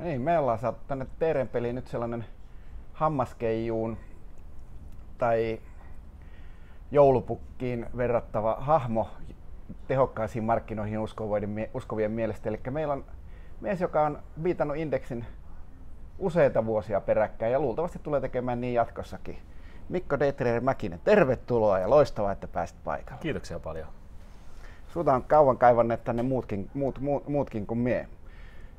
Niin, me ollaan saatu tänne teidän peliin nyt sellainen hammaskeijuun tai joulupukkiin verrattava hahmo tehokkaisiin markkinoihin uskovien mielestä. Eli meillä on mies, joka on viitannut indeksin useita vuosia peräkkäin ja luultavasti tulee tekemään niin jatkossakin. Mikko Deitre-Mäkinen, tervetuloa ja loistavaa, että pääsit paikalle. Kiitoksia paljon. Suuta on kauan kaivanneet tänne muutkin kuin mie.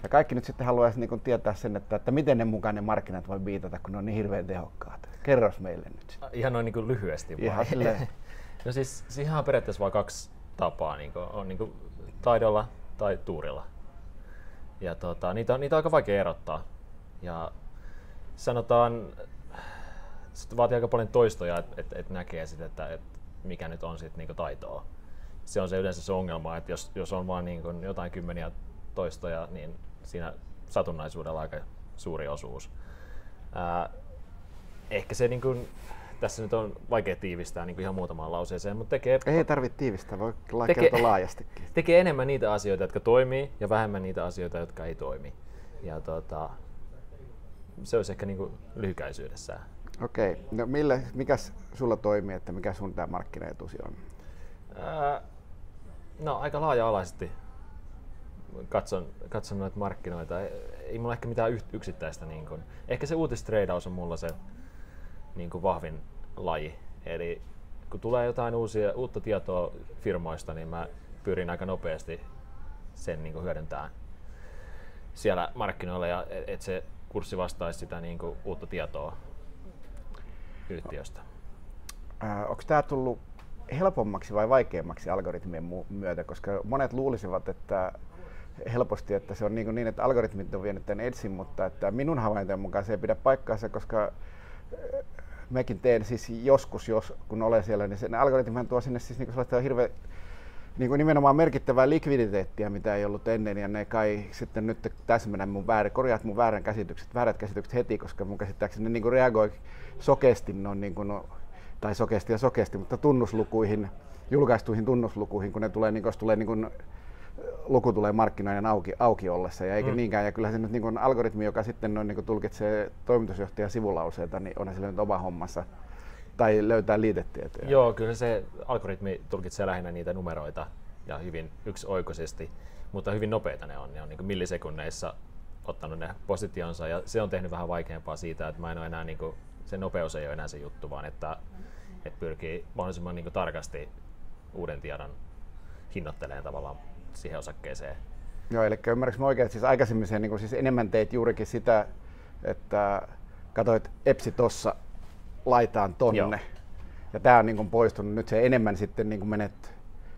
Ja kaikki nyt sitten haluaisi niin kuin tietää sen, että miten ne mukaan markkinat voi viitata, kun ne on niin hirveän tehokkaat. Kerros meille nyt. Ihan noin niin kuin lyhyesti vaan. No siis siihen on periaatteessa vain kaksi tapaa. Niin kuin, on niin kuin taidolla tai tuurilla. Ja niitä on aika vaikea erottaa. Ja sanotaan, se vaatii aika paljon toistoja, että näkee sitten, että mikä nyt on sitten niin kuin taitoa. Se on se yleensä se ongelma, että jos on vaan niin kuin jotain kymmeniä toistoja, niin siinä satunnaisuudella aika suuri osuus. Ehkä se niin kuin, tässä nyt on vaikea tiivistää niin kuin ihan muutamaan lauseeseen, mutta tekee... Ei tarvitse tiivistää, voi kertoa laajastikin. Tekee enemmän niitä asioita, jotka toimii, ja vähemmän niitä asioita, jotka ei toimi. Ja se olisi ehkä niin kuin lyhykäisyydessään. Okei. No mikä sulla toimii, että mikä sun tämä markkinaetusi on? No aika laaja-alaisesti katson noita markkinoita. Ei mulla ehkä mitään yksittäistä. Niin kun. Ehkä se uutistreidaus on mulla se niin kun vahvin laji. Eli kun tulee jotain uutta tietoa firmoista, niin mä pyrin aika nopeasti sen niin kun hyödyntämään siellä markkinoilla, ja että se kurssi vastaisi sitä niin kun uutta tietoa yhtiöstä. Onko tämä tullut helpommaksi vai vaikeammaksi algoritmien myötä? Koska monet luulisivat, että helposti, että se on niin, että algoritmit on vienyt tämän edsin, mutta että minun havaintojen mukaan se ei pidä paikkaansa, koska mekin teen siis joskus, kun olen siellä, niin sen algoritmihan tuo sinne siis sellaista hirveä niin nimenomaan merkittävää likviditeettiä, mitä ei ollut ennen, ja ne kai sitten nyt täsmennä korjaat mun väärät käsitykset heti, koska mun käsittääkseni ne niin kuin reagoi sokeasti, mutta tunnuslukuihin, julkaistuihin tunnuslukuihin, kun ne tulee, niin, luku tulee markkinoiden auki ollessa, ja eikä niinkään, ja kyllähän se nyt niin kuin algoritmi, joka sitten on, niin kuin tulkitsee toimitusjohtajan sivulauseita, niin onhan sillä nyt oma hommassa. Tai löytää liitetietoja. Joo, kyllä se algoritmi tulkitsee lähinnä niitä numeroita ja hyvin yksioikoisesti, mutta hyvin nopeita ne on. Ne on niin kuin millisekunneissa ottanut ne positionsa, ja se on tehnyt vähän vaikeampaa siitä, että mä en ole enää niin kuin, se nopeus ei ole enää se juttu, vaan että pyrkii mahdollisimman niin kuin tarkasti uuden tiedon hinnoitteleen tavallaan siihen osakkeeseen. Joo, eli ymmärrätkö mä oikein, että siis aikaisemmin se, niin kuin, siis enemmän teit juurikin sitä, että katsoit EPSI tossa, laitaan tonne. Joo. Ja tää on niin kuin poistunut. Nyt se enemmän sitten niin kuin menet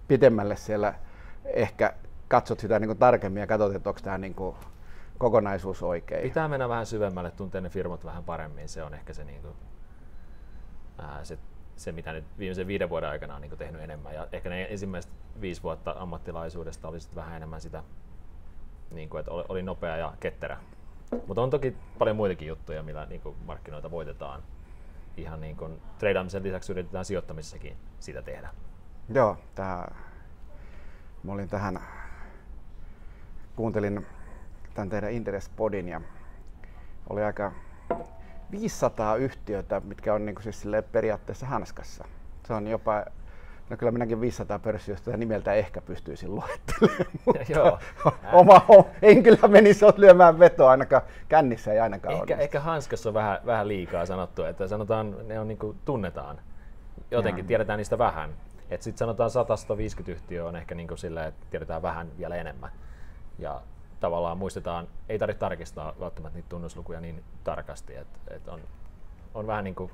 pidemmälle siellä, ehkä katsot sitä niin kuin tarkemmin ja katsot, että onko tämä niin kuin kokonaisuus oikein. Pitää mennä vähän syvemmälle, tuntee ne firmat vähän paremmin. Se on ehkä se, niin kuin, se mitä nyt viimeisen 5 vuoden aikana on niin kuin tehnyt enemmän. Ja ehkä ne ensimmäiset 5 vuotta ammattilaisuudesta oli sitten vähän enemmän sitä, niin kuin, että oli nopea ja ketterä. Mutta on toki paljon muitakin juttuja, millä niin kuin markkinoita voitetaan. Ihan niin kuin treidaamisen lisäksi yritetään sijoittamisessakin sitä tehdä. Joo, kuuntelin tämän teidän Interest-podin ja oli aika 500 yhtiötä, mitkä on niin kuin siis periaatteessa hanskassa. Se on jopa, no kyllä minäkin 500 pörssiyhtiötä nimeltä ehkä pystyisin luettelemaan, mutta en kyllä menisi lyömään vetoa, ainakaan kännissä ei ainakaan onnistu. Ehkä hanskassa on vähän liikaa sanottu, että sanotaan, ne on niinku tunnetaan, jotenkin tiedetään niistä vähän. Että sitten sanotaan 100-150 yhtiöä on ehkä niinku silleen, että tiedetään vähän vielä enemmän. Ja tavallaan muistetaan, ei tarvitse tarkistaa välttämättä niitä tunnuslukuja niin tarkasti, että on vähän niinku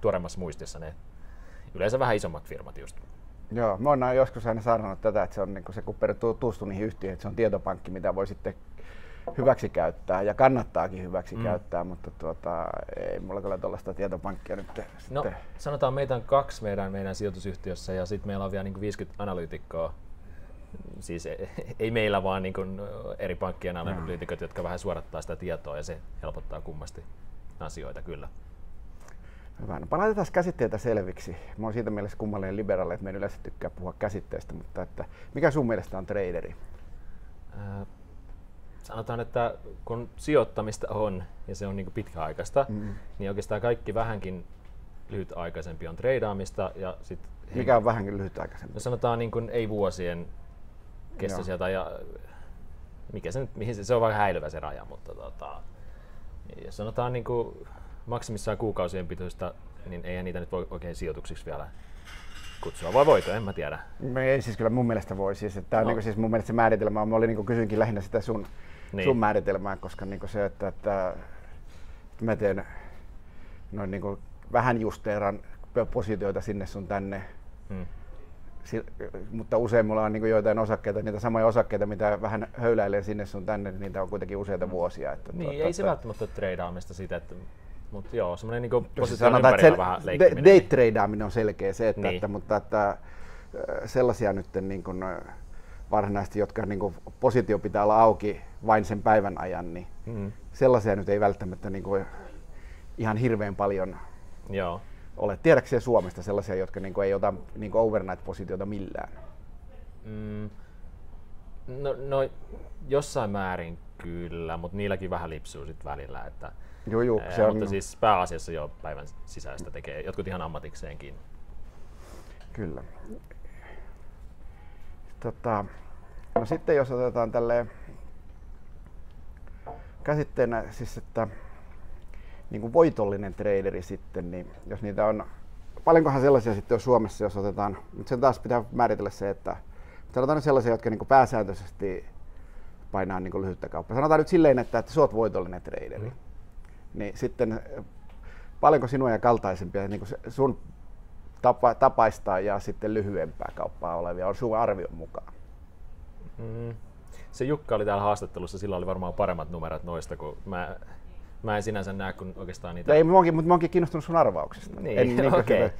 tuoremmassa muistissa ne yleensä vähän isommat firmat just. Joo, mä oon joskus aina sanonut tätä, että se on niinku se, kun tutustuu niihin yhtiöihin, että se on tietopankki, mitä voi sitten hyväksikäyttää ja kannattaakin hyväksikäyttää, mutta ei mulla kyllä tuollaista tietopankkia nyt. No, sanotaan meitä on 2 meidän sijoitusyhtiössä, ja sitten meillä on vielä niinku 50 analyytikkoa. Siis ei meillä, vaan niinku eri pankkien analyytikot, jotka vähän suorattaa sitä tietoa, ja se helpottaa kummasti asioita kyllä. Hyvä. No, palaitetaan käsitteitä selviksi. Mä oon siitä mielessä kummallinen liberaali, että mä en yleensä tykkää puhua käsitteistä, mutta että mikä sun mielestä on traderi? Sanotaan, että kun sijoittamista on ja se on niin kuin pitkäaikaista, niin oikeastaan kaikki vähänkin lyhytaikaisempi on treidaamista. Ja sit mikä on vähänkin lyhytaikaisempi? No sanotaan niin kuin ei vuosien kestoisia tai mikä se nyt, mihin se on vähän häilyvä se raja, mutta jos sanotaan niin kuin maksimissaan kuukausien pituista, niin eihän niitä nyt voi oikein sijoituksiksi vielä kutsua, vai voiko, en mä tiedä. Ei siis kyllä mun mielestä voi. Siis, että tää on niinku, siis mun mielestä se määritelmä, mä olin niinku, kysyinkin lähinnä sitä sun määritelmää, koska niinku se, että mä teen noin niinku, vähän justeeran positioita sinne sun tänne. Mutta usein mulla on niinku joitain osakkeita, niitä samoja osakkeita, mitä vähän höyläilee sinne sun tänne, niin niitä on kuitenkin useita vuosia. Että niin, ei se välttämättä treidaamista siitä, että mutta joo, semmoinen niinku positioon ympärillä vähän leikkiminen. Day-treidaaminen on selkeä se, että, niin. Mutta sellaisia nyt niin kuin varsinaisesti, jotka niin kuin positio pitää olla auki vain sen päivän ajan, niin sellaisia nyt ei välttämättä niin kuin ihan hirveän paljon ole. Tiedäkseen Suomesta sellaisia, jotka niin kuin ei ota niin kuin overnight-positiota millään? No jossain määrin kyllä, mutta niilläkin vähän lipsuu sit välillä. Että Joo, se on, mutta siis pääasiassa jo päivän sisäistä tekee, jotkut ihan ammatikseenkin. Kyllä. No sitten jos otetaan tälleen käsitteenä, siis että niin kuin voitollinen treideri sitten, niin jos niitä on, paljonkohan sellaisia sitten on Suomessa, jos otetaan, mutta sen taas pitää määritellä se, että sanotaan sellaisia, jotka niin kuin pääsääntöisesti painaa niin kuin lyhyttä kauppaa. Sanotaan nyt silleen, että sä oot voitollinen treideri. Niin sitten paljonko sinua ja kaltaisempia, niin kuin sun tapaista ja sitten lyhyempää kauppaa olevia on sun arvion mukaan? Se Jukka oli täällä haastattelussa, sillä oli varmaan paremmat numerot noista kuin mä en sinänsä näe kun oikeastaan niitä. Ei, mutta mä oonkin kiinnostunut sun arvauksesta. Niin okei. Okay.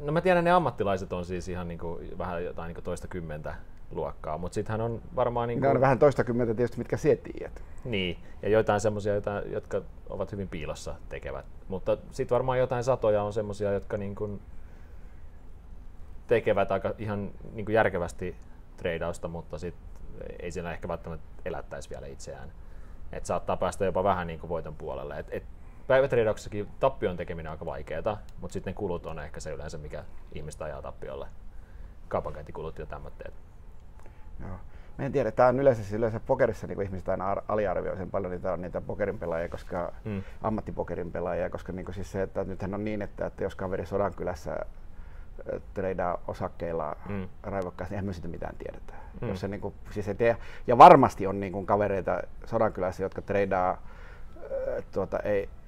No mä tiedän, ne ammattilaiset on siis ihan niin kuin, vähän jotain niin kuin toista kymmentä luokkaa, mutta sittenhän on varmaan niin kuin on vähän toista kymmentä tietysti, mitkä sinä tiedät. Niin, ja joitain semmoisia, jotka ovat hyvin piilossa tekevät, mutta sitten varmaan jotain satoja on semmoisia, jotka niin kuin tekevät aika ihan niin kuin järkevästi treidausta, mutta sitten ei siellä ehkä välttämättä elättäisi vielä itseään. Et saattaa päästä jopa vähän niin kuin voiton puolelle. Et päivätreidauksessakin tappion tekeminen on aika vaikeaa, mutta sitten ne kulut on ehkä se yleensä, mikä ihmistä ajaa tappiolle. Kaupankäyntikulut ja tämmöitteet. Joo. Mä en tiedä, tämä on yleensä pokerissa, niin kuin ihmiset aina aliarvioi sen paljon niitä pokerin pelaajia, koska ammattipokerin pelaajia, koska niin kuin siis se, että nythän on niin, että jos kaveri Sodankylässä treidaa osakkeilla raivokkaasti, niin eihän me siitä mitään tiedetä. Jos se, niin kuin, siis ei tiedä. Ja varmasti on niin kuin kavereita Sodankylässä, jotka treidaa,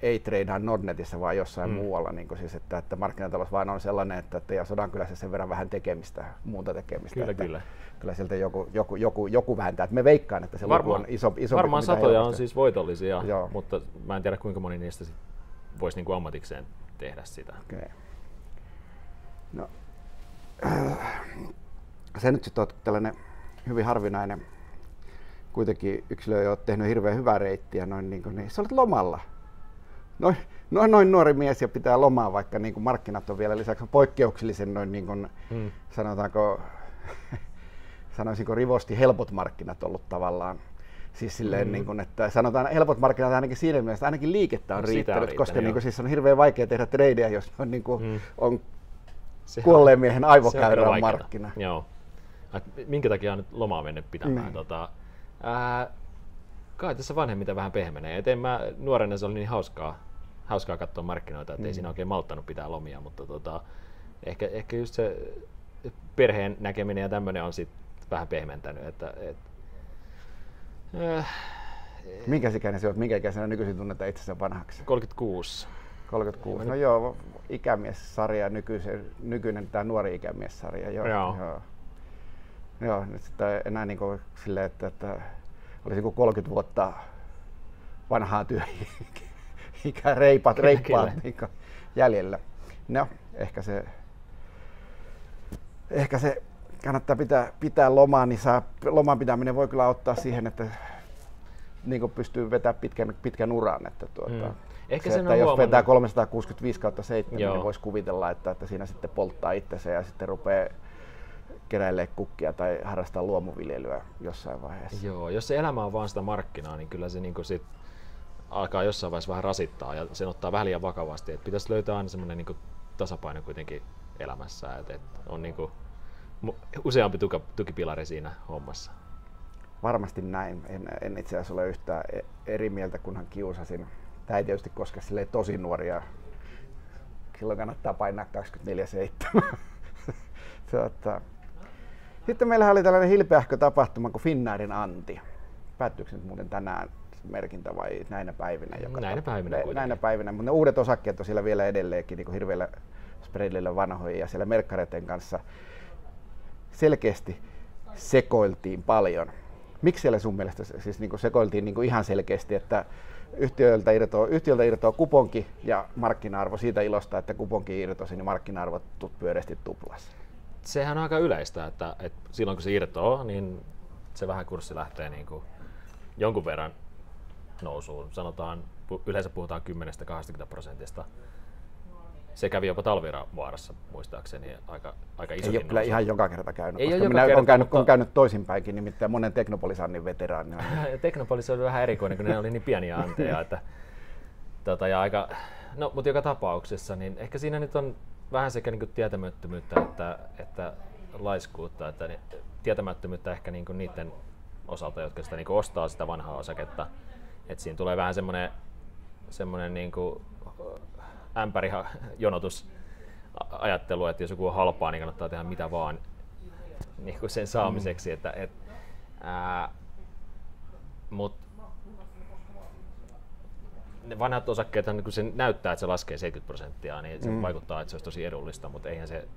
ei treidaa Nordnetissä, vaan jossain muualla. Niin kuin siis, että markkinatalous vaan on sellainen, että Sodankylässä sen verran vähän tekemistä, muuta tekemistä. Kyllä, että, kyllä sieltä joku vääntää. Me veikkaan, että se luku on iso. Varmaan satoja on siis voitollisia, mutta mä en tiedä kuinka moni niistä voisi niin kuin ammatikseen tehdä sitä. Okay. No, se nyt sitten on tällainen hyvin harvinainen. Kuitenkin yksilö ei ole tehnyt hirveän hyvää reittiä, niin sä olet lomalla. Noin nuori mies ja pitää lomaa, vaikka niin kuin markkinat on vielä lisäksi poikkeuksellisen noin niin kuin, sanoisinko rivosti helpot markkinat ollut tavallaan. Siis silleen, niin kuin, että sanotaan helpot markkinat ainakin siinä mielessä, ainakin liikettä on riittänyt, koska niin kuin, siis on hirveän vaikea tehdä tradeja, jos on, niin kuin, on kuolleen miehen aivokäyrän markkina. Joo. Minkä takia on nyt lomaa mennyt pitämään? Kai tässä vanhemmiten vähän pehmenee. Et en mä, nuorena se oli niin hauskaa katsoa markkinoita, ettei siinä oikein malttanut pitää lomia, mutta ehkä just se perheen näkeminen ja tämmöinen on sit vähän pehmentänyt. Minkä ikäinen se on? Minkä ikäisenä nykyisin tunnetaan itsensä vanhaksi? 36. No joo, ikämiessarja nykyinen, tämä nuori ikämiessarja. Joo. Joo, nyt sitä enää niin kuin silleen, että olisi 30 vuotta vanhaa työikä reippaat niin jäljellä. No, ehkä se kannattaa pitää lomaa, niin loman pitäminen voi kyllä auttaa siihen, että niin kuin pystyy vetämään pitkän uran. Ehkä se, että jos vetää 365/7, niin voisi kuvitella, että siinä sitten polttaa itsensä ja sitten rupeaa keräilee kukkia tai harrastaa luomuviljelyä jossain vaiheessa. Joo, jos se elämä on vaan sitä markkinaa, niin kyllä se niinku sit alkaa jossain vaiheessa vähän rasittaa ja sen ottaa vähän liian vakavasti. Et pitäisi löytää aina semmoinen niinku tasapaino kuitenkin elämässä, että et on niinku useampi tukipilari siinä hommassa. Varmasti näin. En itse asiassa ole yhtään eri mieltä, kunhan kiusasin. Tämä ei tietysti koske silleen tosi nuoria. Silloin kannattaa painaa 24/7. Sitten meillähän oli tällainen hilpeähkö tapahtuma kuin Finnairin anti. Päättyykö nyt muuten tänään merkintä vai näinä päivinä? Näinä päivinä, mutta ne uudet osakkeet on siellä vielä edelleenkin niin kuin hirveällä spreadillä vanhoja ja siellä merkkareiden kanssa selkeästi sekoiltiin paljon. Miksi siellä sun mielestä siis niin kuin sekoiltiin niin kuin ihan selkeästi, että yhtiöltä irtoaa kuponki ja markkina-arvo siitä ilosta, että kuponki irtosi, niin markkina-arvot pyöreästi tuplasi. Sehän on aika yleistä, että silloin kun se irtoaa, niin se vähän kurssi lähtee niin kuin jonkun verran nousuun. Sanotaan, yleensä puhutaan 10–20%. Se kävi jopa Talvirahavarassa muistaakseni aika isokin. Ei ole kyllä ihan joka kerta käynyt, koska minä olen käynyt toisinpäinkin, nimittäin monen Teknopolis-annin veteraani. Teknopolis oli vähän erikoinen, kun ne oli niin pieniä anteja. Että, ja aika, no, mutta joka tapauksessa, niin ehkä siinä nyt on vähän sekä niin kuin tietämättömyyttä että laiskuutta, että tietämättömyyttä ehkä niin kuin niiden osalta, jotka sitä niin kuin ostaa sitä vanhaa osaketta. Että siinä tulee vähän semmoinen niin kuin ämpärijonotus ajattelu, että jos joku on halpaa, niin kannattaa tehdä mitä vaan niin kuin sen saamiseksi. Mutta ne vanhat osakkeet, kun se näyttää, että se laskee 70%, niin se vaikuttaa, että se olisi tosi edullista, mutta eihän se...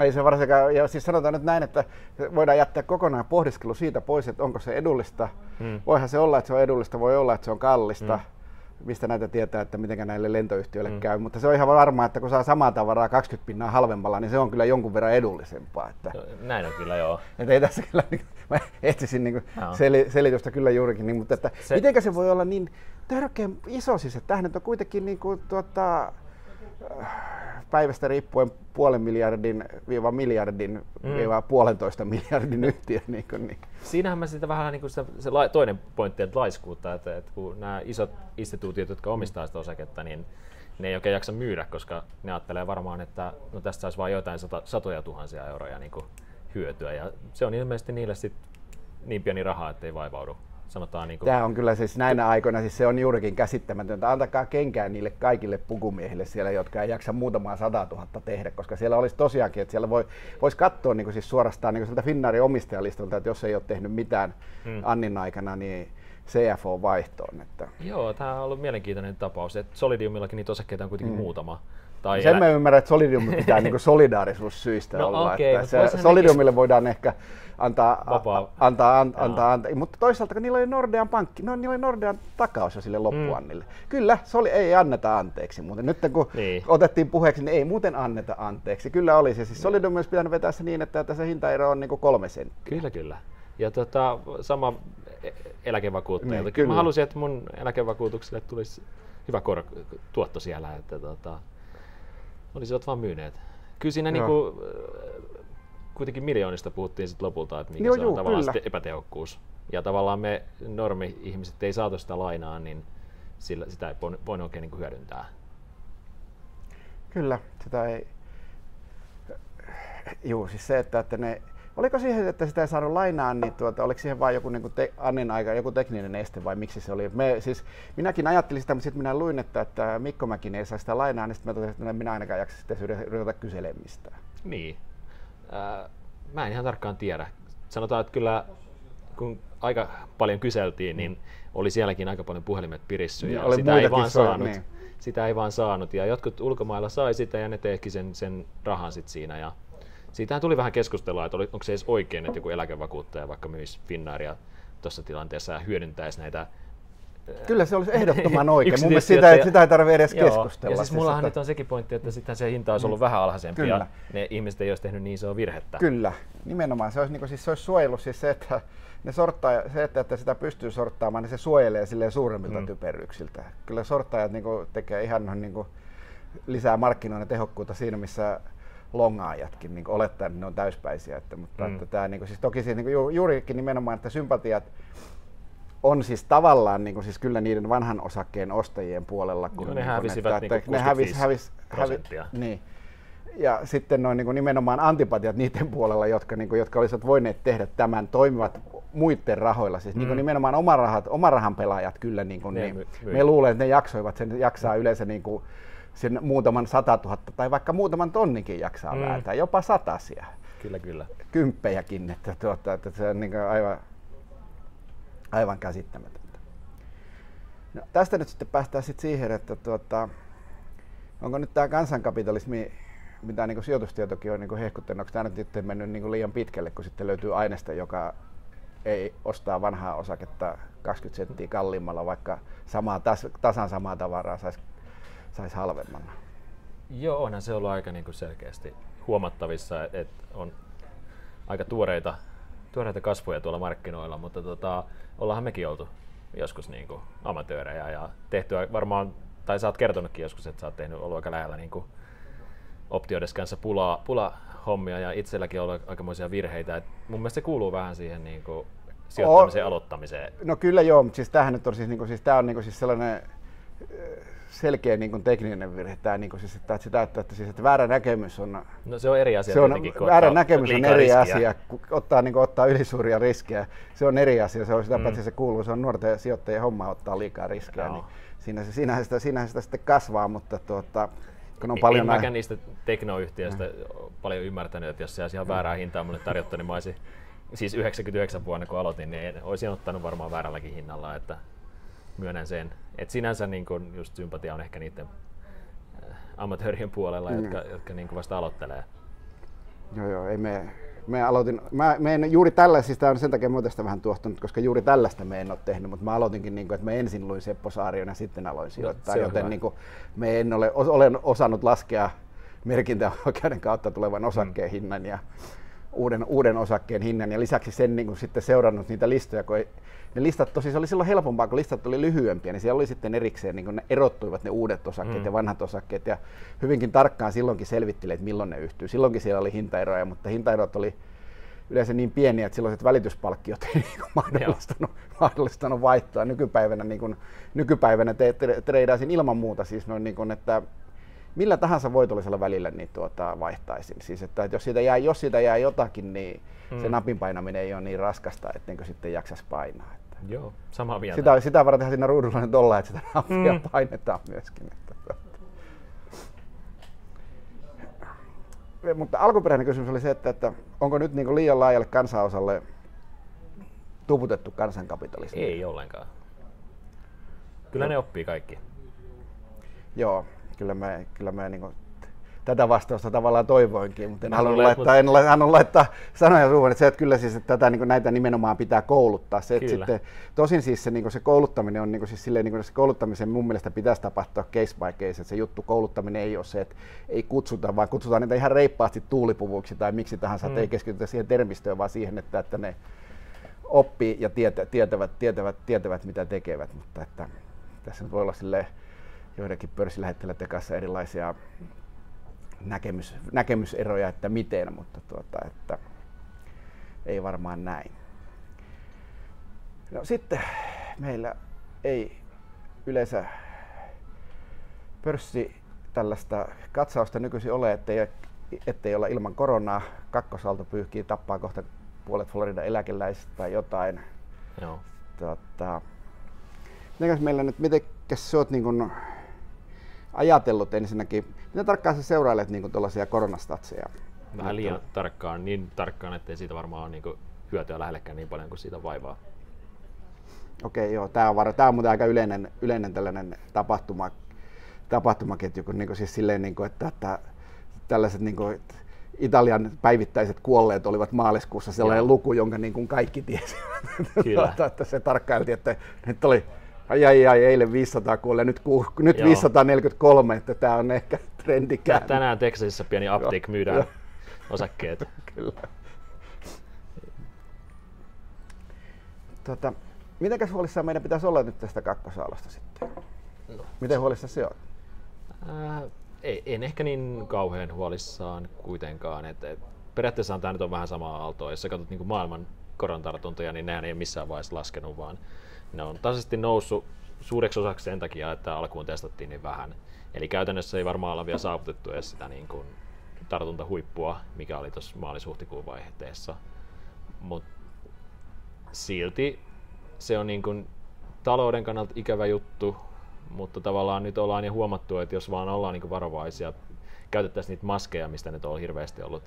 Ei se varsinkaan, ja siis sanotaan nyt näin, että voidaan jättää kokonaan pohdiskelu siitä pois, että onko se edullista. Voihan se olla, että se on edullista, voi olla, että se on kallista. Mistä näitä tietää, että miten näille lentoyhtiöille käy, mutta se on ihan varmaa, että kun saa samaa tavaraa 20% halvemmalla, niin se on kyllä jonkun verran edullisempaa. Että näin on kyllä, joo. Että ei tässä kyllä, mä etsisin niin selitystä kyllä juurikin, niin, mutta että mitenkä se voi olla niin törkeän iso siis, että tähän nyt on kuitenkin niin kuin, päivästä riippuen 0,5 miljardin viiva 1,5 miljardin yhtiö. Niin. Siinähän mä sitä vähän niin kuin se toinen pointti, että laiskuutta, että kun nämä isot instituutiot, jotka omistaa sitä osaketta, niin ne ei oikein jaksa myydä, koska ne ajattelee varmaan, että no tästä saisi vain jotain satoja tuhansia euroja niin kuin hyötyä. Ja se on ilmeisesti niille sit niin pieni raha, ettei vaivaudu. Niin kuin... Tämä on kyllä siis näinä aikoina, siis se on juurikin käsittämätöntä. Antakaa kenkään niille kaikille pukumiehille siellä, jotka ei jaksa muutamaa 100 000 tehdä, koska siellä olisi tosiaankin, että siellä voisi katsoa niin kuin siis suorastaan niin kuin sieltä Finnairin omistajalistalta, että jos ei ole tehnyt mitään annin aikana, niin CFO vaihtoon. Että... Joo, tämä on ollut mielenkiintoinen tapaus, että Solidiumillakin niitä osakkeita on kuitenkin muutama. Tai sen mä ymmärrän, että Solidium pitää niinku solidaarisuussyistä olla, okay, että se Solidiumille voidaan ehkä antaa, mutta toisaalta kun niillä oli Nordean pankki, niillä oli Nordean takaus jo sille loppuannille. Kyllä, ei anneta anteeksi muuten. Nyt kun otettiin puheeksi, niin ei muuten anneta anteeksi. Kyllä oli se, siis Solidium olisi pitänyt vetää se niin, että se hintaero on niinku 3 senttiä. Kyllä. Ja sama eläkevakuuttajilta. Mä halusin, että mun eläkevakuutukselle tulisi hyvä tuotto siellä, että olisivat vaan myyneet. Kyllä siinä niinku, kuitenkin miljoonista puhuttiin sit lopulta, että mikä se on tavallaan epätehokkuus. Ja tavallaan me normi-ihmiset ei saatu sitä lainaa, niin sitä ei voi oikein niinku hyödyntää. Kyllä, sitä ei... Juu, siis se, että ne... Oliko siihen, että sitä ei saanut lainaa, niin oliko siihen vain joku niin annin aika, joku tekninen este vai miksi se oli? Minäkin ajattelin sitä, mutta sitten minä luin, että Mikko Mäkinen ei saa sitä lainaa, niin sitten mä totesin, että minä ainakaan jaksa sitä yritetä kyselemistä. Niin. Mä en ihan tarkkaan tiedä. Sanotaan, että kyllä kun aika paljon kyseltiin, niin oli sielläkin aika paljon puhelimet pirissy ja sitä ei vaan saanut. Ja jotkut ulkomailla sai sitä ja ne teki sen rahan sitten siinä. Ja siitähän tuli vähän keskustelua, että onko se edes oikein, että joku eläkevakuuttaja vaikka myisi Finnairia tuossa tilanteessa ja hyödyntäisi näitä... Kyllä se olisi ehdottoman oikein. Mun mielestä sitä ei tarvitse edes keskustella. Ja siis mullahan nyt on sekin pointti, että sitten se hinta olisi ollut vähän alhaisempi ja ne ihmiset ei olisi tehnyt niin isoa virhettä. Kyllä, nimenomaan. Se olisi, niin kuin, siis se olisi suojellut siis se, että ne että sitä pystyy sorttaamaan, niin se suojelee silleen suuremmilta typerryyksiltä. Kyllä sorttajat niin kuin, tekee ihan niin kuin, lisää markkinoiden tehokkuutta siinä, missä longaajatkin, niin olettaen, että ne on täyspäisiä. Että, mutta että tämä, niin kuin, siis toki siis, niin kuin, juurikin nimenomaan, että sympatiat on siis tavallaan niin kuin, siis kyllä niiden vanhan osakkeen ostajien puolella. Kun, joo, ne niin hävisivät niin kuin 65%. Niin. Ja sitten noin niin kuin nimenomaan antipatiat niiden puolella, jotka olisivat voineet tehdä tämän, toimivat muiden rahoilla. Siis niin kuin nimenomaan omarahan pelaajat kyllä, niin kuin, me luulen, että ne jaksaa yleensä niin kuin sen muutaman 100 000 tai vaikka muutaman tonninkin jaksaa vääntää, jopa satasia. Kyllä. Kymppejäkin, että se on niin kuin aivan käsittämätöntä. No, tästä nyt sitten päästään sit siihen, että onko nyt tämä kansankapitalismi, mitä niin sijoitustietokin on niin hehkuttanut, onko tämä nyt mennyt niin liian pitkälle, kun sitten löytyy aineesta, joka ei ostaa vanhaa osaketta 20 senttiä kalliimmalla, vaikka samaa, tasan samaa tavaraa saisi halvemmalla. Joo, onhan se ollut aika niin selkeästi huomattavissa, että on aika tuoreita kasvuja tuolla markkinoilla, mutta ollaanhan mekin oltu joskus niin amatöörejä ja tehtyä varmaan, tai sä oot kertonutkin joskus, että sä oot tehnyt ollut aika lähellä niin optioiden kanssa pulaa hommia ja itselläkin on aikamoisia virheitä. Et mun mielestä se kuuluu vähän siihen niin kuin sijoittamisen aloittamiseen. No kyllä joo, mutta siis tämähän nyt on, siis sellainen selkeä niin kuin tekninen virhe. Tämä, niin kuin, siis, että väärä näkemys on... No se on eri asia. Väärä näkemys on eri asia, kun ottaa ylisuuria riskejä. Se on eri asia, se on sitä paitsi se kuuluu, se on nuorten sijoittajien homma ottaa liikaa riskejä. No. Niin siinähän sitä sitten kasvaa, mutta en mäkään niistä teknoyhtiöistä paljon ymmärtänyt, että jos se olisi ihan väärää hintaa minulle tarjottu, niin mä olisin, siis 99 vuonna kun aloitin, niin olisin ottanut varmaan väärälläkin hinnalla, että myönnän sen. Et sinänsä niin kun just sympatia on ehkä niiden amatöörien puolella, jotka niin kun vasta aloittelee. Joo, ei me aloitin, mä en juuri tällaista, siis on sen takia minua tästä vähän tuohtunut, koska juuri tällaista me en ole tehnyt, mutta mä aloitinkin niin kuin, että mä ensin luin Seppo Saarion ja sitten aloin sijoittaa, joten niin kuin, olen osannut laskea merkintäoikeuden kautta tulevan osakkeen hinnan ja uuden osakkeen hinnan ja lisäksi sen niin kuin, sitten seurannut niitä listoja, kun ne listat tosiaan oli silloin helpompaa, kun listat oli lyhyempiä, niin siellä oli sitten erikseen, niin kuin ne erottuivat ne uudet osakkeet ja vanhat osakkeet ja hyvinkin tarkkaan silloinkin selvittelee, että milloin ne yhtyy. Silloinkin siellä oli hintaeroja, mutta hintaerot oli yleensä niin pieniä, että silloiset välityspalkkiot ei niin kuin mahdollistanut vaihtoa. Nykypäivänä, niin kuin, treidaisin ilman muuta, siis noin, niin kuin, että millä tahansa voitollisella välillä niin vaihtaisin. Siis, että jos siitä jää jotakin, niin se napin painaminen ei ole niin raskasta, ettenkö sitten jaksaisi painaa. Että joo, samaa mieltä. Sitä varten siinä ruudulla nyt ollaan, että sitä nappia painetaan myöskin. Mutta alkuperäinen kysymys oli se, että onko nyt niin kuin liian laajalle kansanosalle tuputettu kansankapitalismi? Ei ollenkaan. Kyllä ne oppii kaikki. Joo. Kyllä mä niin kuin, tätä vastausta tavallaan toivoinkin, mutta en halua laittaa sanoja suuhun, että se, että kyllä siis, että tätä, niin kuin, näitä nimenomaan pitää kouluttaa. Se, että sitten, tosin siis se, niin kuin, se kouluttaminen on, niin kuin, siis silleen, niin kuin, se kouluttamisen mun mielestä pitäisi tapahtua case by case, että se juttu kouluttaminen ei ole se, että ei kutsuta, vaan kutsutaan niitä ihan reippaasti tuulipuvuiksi tai miksi tahansa, että ei keskitytä siihen termistöön, vaan siihen, että ne oppii ja tietävät mitä tekevät, mutta että tässä nyt voi olla silleen, joidenkin pörssilähettelijöiden kanssa erilaisia näkemyseroja, että miten, mutta että ei varmaan näin. No sitten meillä ei yleensä pörssi tällaista katsausta nykyisin ole, ettei olla ilman koronaa. Kakkosalto pyyhkii, tappaa kohta puolet Floridan eläkeläisistä tai jotain. Joo. Mitenkäs sä oot niin kun ajatellut ensinnäkin, mitä tarkkaan sä seurailet niin tuollaisia koronastatseja? Vähän liian tarkkaan, niin tarkkaan, ettei siitä varmaan ole niin hyötyä lähellekään niin paljon kuin siitä vaivaa. Okei, joo, tää on muuten aika yleinen tällainen tapahtumaketju, kun niin siis silleen, niin kuin, että tällaiset niin kuin, Italian päivittäiset kuolleet olivat maaliskuussa sellainen luku, jonka niin kuin kaikki tiesivät. Kyllä. Että se tarkkailtiin, että nyt oli Ai, eilen 500 kuolee, nyt 543, että tämä on ehkä trendikään. Tänään Teksasissä pieni apteek myydään osakkeet. Kyllä. Mitenkäs huolissaan meidän pitäisi olla nyt tästä kakkosaalosta sitten? No, miten huolissaan se on? en ehkä niin kauhean huolissaan kuitenkaan. Et periaatteessa tämä nyt on vähän samaa aaltoa. Jos sä katsot niin kuin maailman korontartuntoja, niin nehän ei ole missään vaiheessa laskenut, vaan ne on tasaisesti noussut suureksi osaksi sen takia, että alkuun testattiin niin vähän. Eli käytännössä ei varmaan olla vielä saavutettu edes sitä niin kuin tartuntahuippua, mikä oli tuossa maalis-huhtikuun vaihteessa. Mut silti se on niin kuin talouden kannalta ikävä juttu, mutta tavallaan nyt ollaan jo huomattu, että jos vaan ollaan niin kuin varovaisia, käytettäisiin niitä maskeja, mistä nyt on hirveästi ollut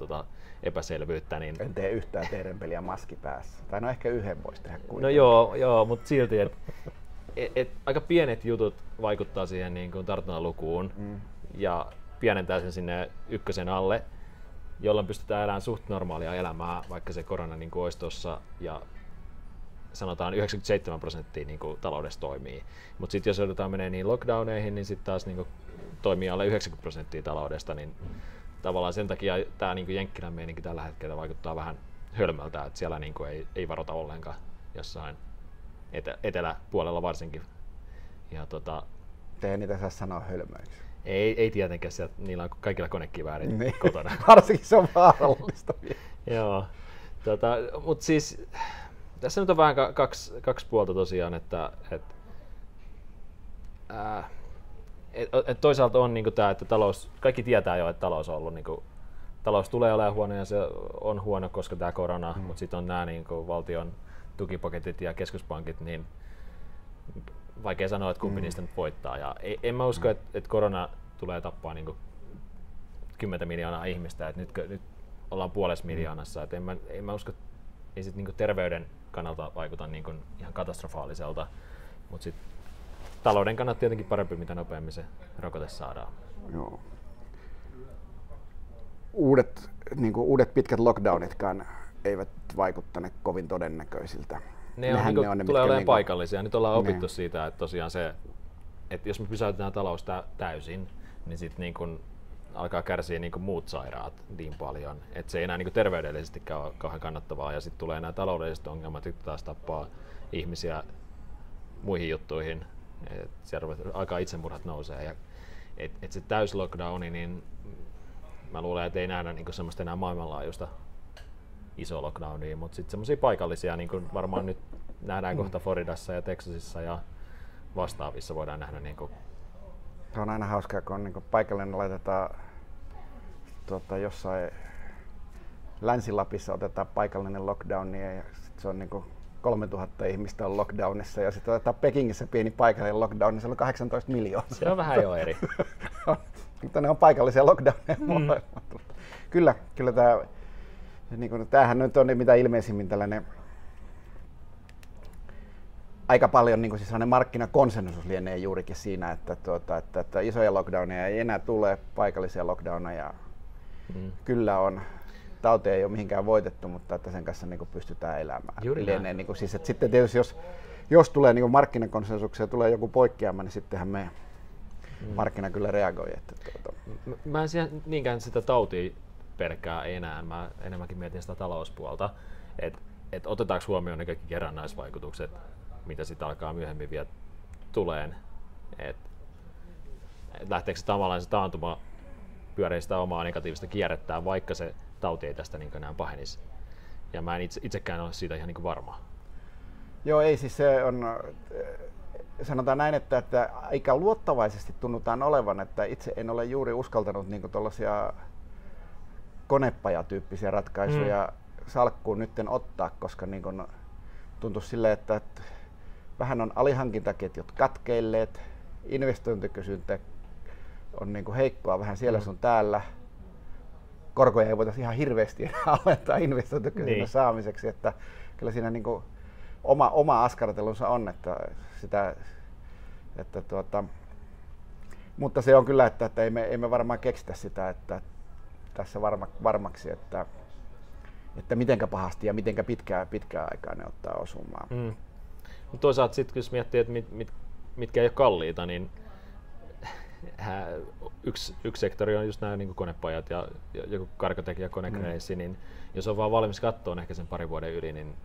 epäselvyyttä. Niin... En tee yhtään teidän peliä maski päässä. Tai no ehkä yhden voisi tehdä kuitenkin. No joo, mutta silti, että aika pienet jutut vaikuttaa siihen niin kuin tartuntalukuun ja pienentää sen sinne ykkösen alle, jolloin pystytään elämään suht normaalia elämää, vaikka se korona niin kuin olisi tuossa ja sanotaan 97% niin kuin taloudessa toimii. Mutta sitten jos joudutaan menee niin lockdowneihin, niin sitten taas niin kuin toimii alle 90% taloudesta, niin tavallaan sen takia tämä niin kuin Jenkkilän meininki tällä hetkellä vaikuttaa vähän hölmöltä, että siellä niin kuin ei varota ollenkaan jossain eteläpuolella varsinkin. Ja te ei niitä saa sanoa hölmöiksi. Ei tietenkään, sieltä, niillä on kaikilla konekiväärit niin. Kotona. Varsinkin se on vaarallista. Joo, mutta siis tässä nyt on vähän kaksi puolta tosiaan, että toisaalta on niinku tämä, että talous, kaikki tietää jo, että talous on ollut niinku, talous tulee olemaan huono ja se on huono, koska tämä korona, mutta sitten on nämä niinku valtion tukipaketit ja keskuspankit, niin vaikea sanoa, että kumpi niistä nyt voittaa. Ja en mä usko, että korona tulee tappaa niinku 10 miljoonaa ihmistä, että nyt ollaan puolessa miljoonassa. Et en mä usko, että ei sit niinku terveyden kannalta vaikuta niinku ihan katastrofaaliselta, mutta sitten talouden kannalta tietenkin parempi, mitä nopeammin se rokote saadaan. Joo. Uudet pitkät lockdownitkaan eivät vaikuttaneet kovin todennäköisiltä. Ne tulee olemaan paikallisia. Nyt ollaan opittu siitä, että tosiaan se, että jos me pysäytetään talous täysin, niin sitten niin alkaa kärsiä niin muut sairaat niin paljon, että se ei enää niin terveydellisesti ole kauhean kannattavaa. Ja sitten tulee nämä taloudelliset ongelmat, jotka taas tappaa ihmisiä muihin juttuihin. Et siellä alkaa itsemurhat nousee. Ja et se täyslockdowni, niin mä luulen, että ei nähdä niin semmoista enää maailmanlaajuista iso lockdownia, mutta sitten semmoisia paikallisia, niin kuin varmaan nyt nähdään kohta Floridassa ja Texasissa ja vastaavissa voidaan nähdä. Niin kuin. Se on aina hauskaa, kun niin paikallinen laitetaan jossain Länsi-Lapissa otetaan paikallinen lockdown ja sit se on niin 3000 ihmistä on lockdownissa ja sitten otetaan Pekingissä pieni paikallinen lockdown, niin se on 18 miljoonaa. Se on vähän jo eri. Mutta ne on paikallisia lockdowneja molemmat. Kyllä tämä... Niin tämähän nyt on mitä ilmeisimmin tällainen aika paljon niin siis markkinakonsensus lienee juurikin siinä, että isoja lockdowneja ei enää tule, paikallisia lockdowneja kyllä on. Tautia ei ole mihinkään voitettu, mutta että sen kanssa niin pystytään elämään. Lienee, niin siis, että sitten tietysti jos tulee niin markkinakonsensuksia ja tulee joku poikkeama, niin sittenhän me markkina kyllä reagoi. Mä en siihen niinkään sitä tautia pelkää enää. Mä enemmänkin mietin sitä talouspuolta, että otetaanko huomioon ne kaikki kerrannaisvaikutukset, mitä sitten alkaa myöhemmin vielä tuleen. Et lähteekö se tavallaan se taantuma pyörii sitä omaa negatiivista kierrettään, vaikka se tauti ei tästä niin enää pahenisi. Ja mä en itsekään ole siitä ihan niin varma. Joo, ei siis se on... Sanotaan näin, että aika luottavaisesti tunnutaan olevan, että itse en ole juuri uskaltanut niin tuollaisia konepajatyyppisiä ratkaisuja salkkuun nytten ottaa, koska niin kun tuntuu silleen, että vähän on alihankintaketjut katkeilleet, investointikysyntä on niin kun heikkoa vähän siellä sun täällä, korkoja ei voitaisiin ihan hirveästi enää alentaa investointikysynnän saamiseksi, että kyllä siinä niin kun oma askartelunsa on, että sitä, että mutta se on kyllä, että ei me varmaan keksitä sitä, että tässä varmaksi, että mitenkä pahasti ja mitenkä pitkää aikaa ne ottaa osumaan. Mutta toisaalta sitten kun miettii, että mitkä ei ole kalliita, niin yksi sektori on just nämä niin konepajat ja joku karkotekijä konekreissi, niin jos on vaan valmis kattoon ehkä sen parin vuoden yli, niin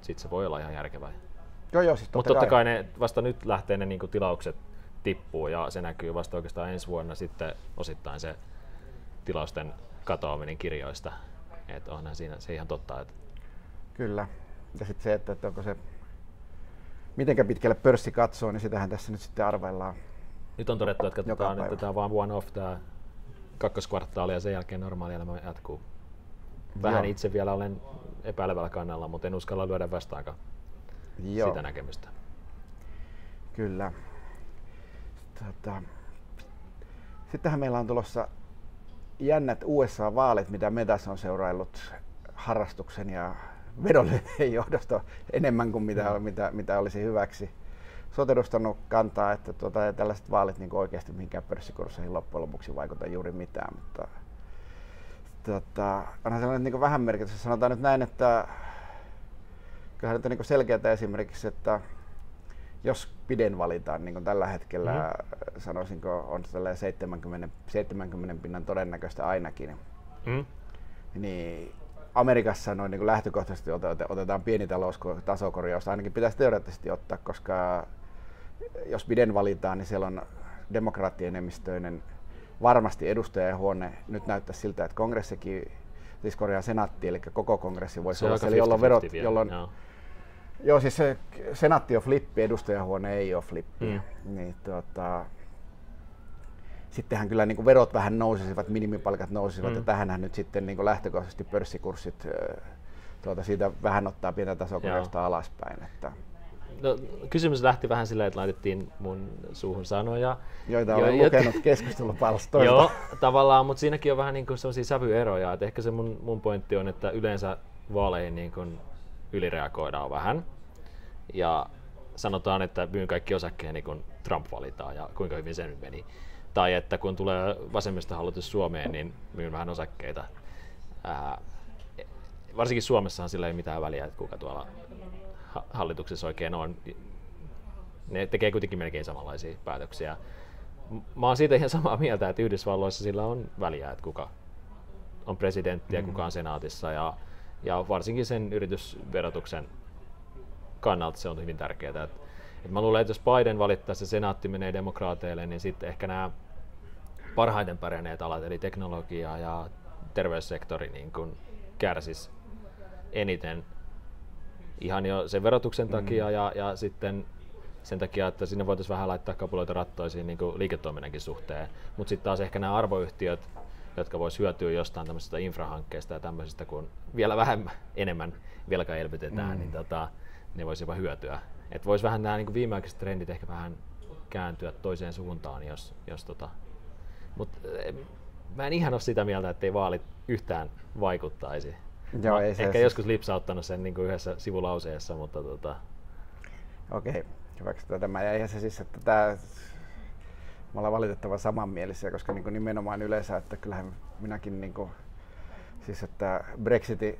sitten se voi olla ihan järkevää. Joo, siis totta kai. Mutta totta kai ne vasta nyt lähtee ne niin tilaukset tippuu ja se näkyy vasta oikeastaan ensi vuonna sitten osittain se tilausten katoaminen kirjoista. Että onhan siinä se ihan totta. Että kyllä. Ja sitten se, että onko se mitenkä pitkälle pörssi katsoo, niin sitähän tässä nyt sitten arvaillaan. Nyt on todettu, että katsotaan nyt tätä vaan one-off tämä kakkoskvartaali ja sen jälkeen normaali elämä jatkuu. Vähän itse vielä olen epäilevällä kannalla, mutta en uskalla lyödä vastaakaan sitä näkemystä. Kyllä. Sittenhän meillä on tulossa jännät USA-vaalit, mitä me tässä on seuraillut harrastuksen ja vedonlyönnin johdosta enemmän kuin mitä olisi hyväksi. Olet edustanut kantaa, että tällaiset vaalit niin oikeasti mihinkään pörssikursseihin loppujen lopuksi vaikuta juuri mitään. Mutta onhan sellainen niin vähän merkitystä. Sanotaan nyt näin, että kyllähän nyt on niin selkeää esimerkiksi, että jos Biden valitaan, niin kuin tällä hetkellä sanoisinko on 70 pinnan todennäköistä ainakin, niin Amerikassa noin niin lähtökohtaisesti otetaan pieni tasokorjaus, ainakin pitäisi teoreettisesti ottaa, koska jos Biden valitaan, niin siellä on demokraattienemmistöinen varmasti edustajahuone. Nyt näyttää siltä, että kongressikin, siis korjaa senaatti, eli koko kongressi voisi olla siellä, jolloin verot, jolloin joo, siis se senaatti on flippi, edustajahuone ei ole flippi. Niin, sittenhän kyllä niin kuin verot vähän nousisivat, minimipalkat nousisivat ja tähänhän nyt sitten niin kuin lähtökohtaisesti pörssikurssit siitä vähän ottaa pientä tasokorjausta alaspäin. Että. No, kysymys lähti vähän silleen, että laitettiin mun suuhun sanoja. Joita olen lukenut keskustelupalstoista. Joo, tavallaan, mutta siinäkin on vähän niin kuin sellaisia sävyeroja. Et ehkä se mun pointti on, että yleensä vaaleihin niin kuin ylireagoidaan vähän. Ja sanotaan, että myyn kaikki osakkeen niin kuin Trump valitaan ja kuinka hyvin se nyt meni. Tai että kun tulee vasemmistohallitus Suomeen, niin myyn vähän osakkeita. Varsinkin Suomessahan sillä ei mitään väliä, että kuka tuolla hallituksessa oikein on. Ne tekee kuitenkin melkein samanlaisia päätöksiä. Mä oon siitä ihan samaa mieltä, että Yhdysvalloissa sillä on väliä, että kuka on presidentti ja kuka on senaatissa. Ja varsinkin sen yritysverotuksen kannalta se on hyvin tärkeää. Et mä luulen, että jos Biden valittaisi ja senaatti menee demokraateille, niin sitten ehkä nämä parhaiten pärjänneet alat, eli teknologia ja terveyssektori, niin kun kärsisi eniten ihan jo sen verotuksen takia ja sitten sen takia, että sinne voitaisiin vähän laittaa kapuloita rattoisiin niin kuin liiketoiminnankin suhteen. Mutta sitten taas ehkä nämä arvoyhtiöt, jotka voisi hyötyä jostain tämmöisestä infrahankkeesta ja tämmöisestä, kun vielä vähän enemmän velkaelvytetään, niin ne voisi jopa hyötyä. Että voisi vähän nämä niin viimeaikaiset trendit ehkä vähän kääntyä toiseen suuntaan, jos. Mutta mä en ihan ole sitä mieltä, ettei vaalit yhtään vaikuttaisi. Joo, ei ehkä se joskus lipsauttanut sen niin kuin yhdessä sivulauseessa, mutta Okei, hyväksytään tämä. Ja eihän se siis, että me ollaan valitettavan samanmielisiä, koska niin kuin nimenomaan yleensä, että kyllähän minäkin niin kuin siis, että Brexiti,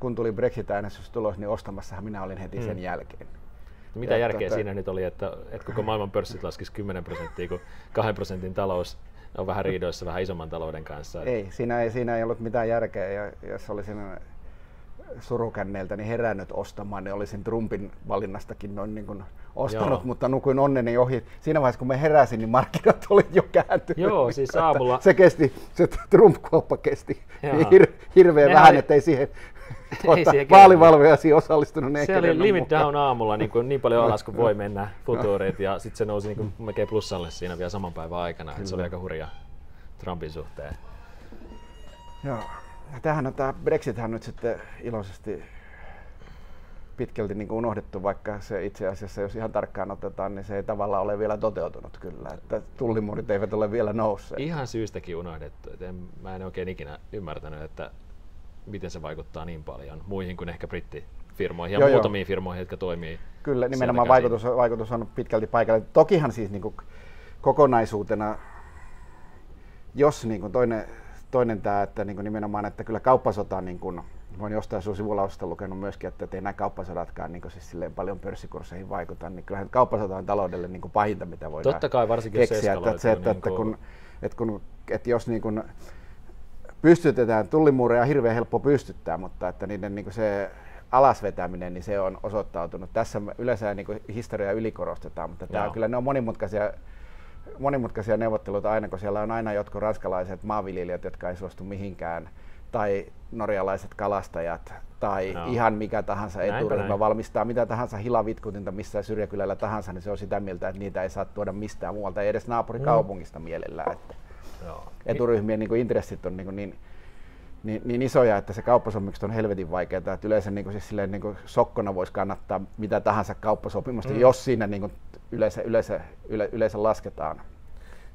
kun tuli Brexit-äänestys tulos, niin ostamassahan minä olin heti sen jälkeen. Mitä ja järkeä siinä nyt oli, että koko maailman pörssit laskisi 10%, kun 2% talous on vähän riidoissa vähän isomman talouden kanssa? Ei, siinä ei ollut mitään järkeä. Ja jos olisin surukänneiltä niin herännyt ostamaan, niin olisin Trumpin valinnastakin noin niin kuin ostanut, mutta nukuin onneni ohi. Siinä vaiheessa, kun me heräsin, niin markkinat oli jo kääntynyt. Joo, siis aamulla. Se Trump-kuoppa kesti hirveän vähän, ettei siihen vaalivalvojasi osallistunut. Se oli limit down aamulla niin paljon alas kuin voi mennä futuurit, ja sitten se nousi niin kuin melkein plussalle siinä vielä saman päivän aikana. Se oli aika hurja Trumpin suhteen. Joo. Tämähän on tämä Brexithän nyt sitten iloisesti pitkälti niin kuin unohdettu, vaikka se itse asiassa, jos ihan tarkkaan otetaan, niin se ei tavallaan ole vielä toteutunut kyllä, että tullimuurit eivät ole vielä nousseet. Ihan syystäkin unohdettu. Mä en oikein ikinä ymmärtänyt, että miten se vaikuttaa niin paljon muihin kuin ehkä brittifirmoihin ja muutamiin firmoihin, jotka toimii. Kyllä, nimenomaan vaikutus on pitkälti paikalle. Tokihan siis niin kuin kokonaisuutena, jos niin kuin toinen tämä, että niin nimenomaan, että kyllä kauppasota, niin kuin olen jostain sinun sivulausesta lukenut myöskin, että ei nämä kauppasodatkaan niin siis silleen paljon pörssikursseihin vaikuta, niin kyllähän kauppasota on taloudelle niin pahinta, mitä voidaan keksiä. Totta kai varsinkin keksiä, että jos niin kuin pystytetään, tullimuureja on hirveän helppo pystyttää, mutta että niiden niin se alasvetäminen, niin se on osoittautunut. Tässä yleensä niin kuin historiaa ylikorostetaan, mutta tämä on, kyllä ne on monimutkaisia neuvotteluita aina, kun siellä on aina jotkut ranskalaiset maanviljelijät, jotka ei suostu mihinkään, tai norjalaiset kalastajat, tai ihan mikä tahansa eturyhmä valmistaa mitä tahansa hilavitkutinta missä syrjäkylällä tahansa, niin se on sitä mieltä, että niitä ei saa tuoda mistään muualta, ei edes naapurikaupungista mielellään. Että eturyhmien niin kuin intressit on niin isoja, että se kauppasopimus on helvetin vaikeaa, että yleensä niin kuin, siis silleen, niin kuin sokkona voisi kannattaa mitä tahansa kauppasopimusta, jos siinä niin kuin yleensä lasketaan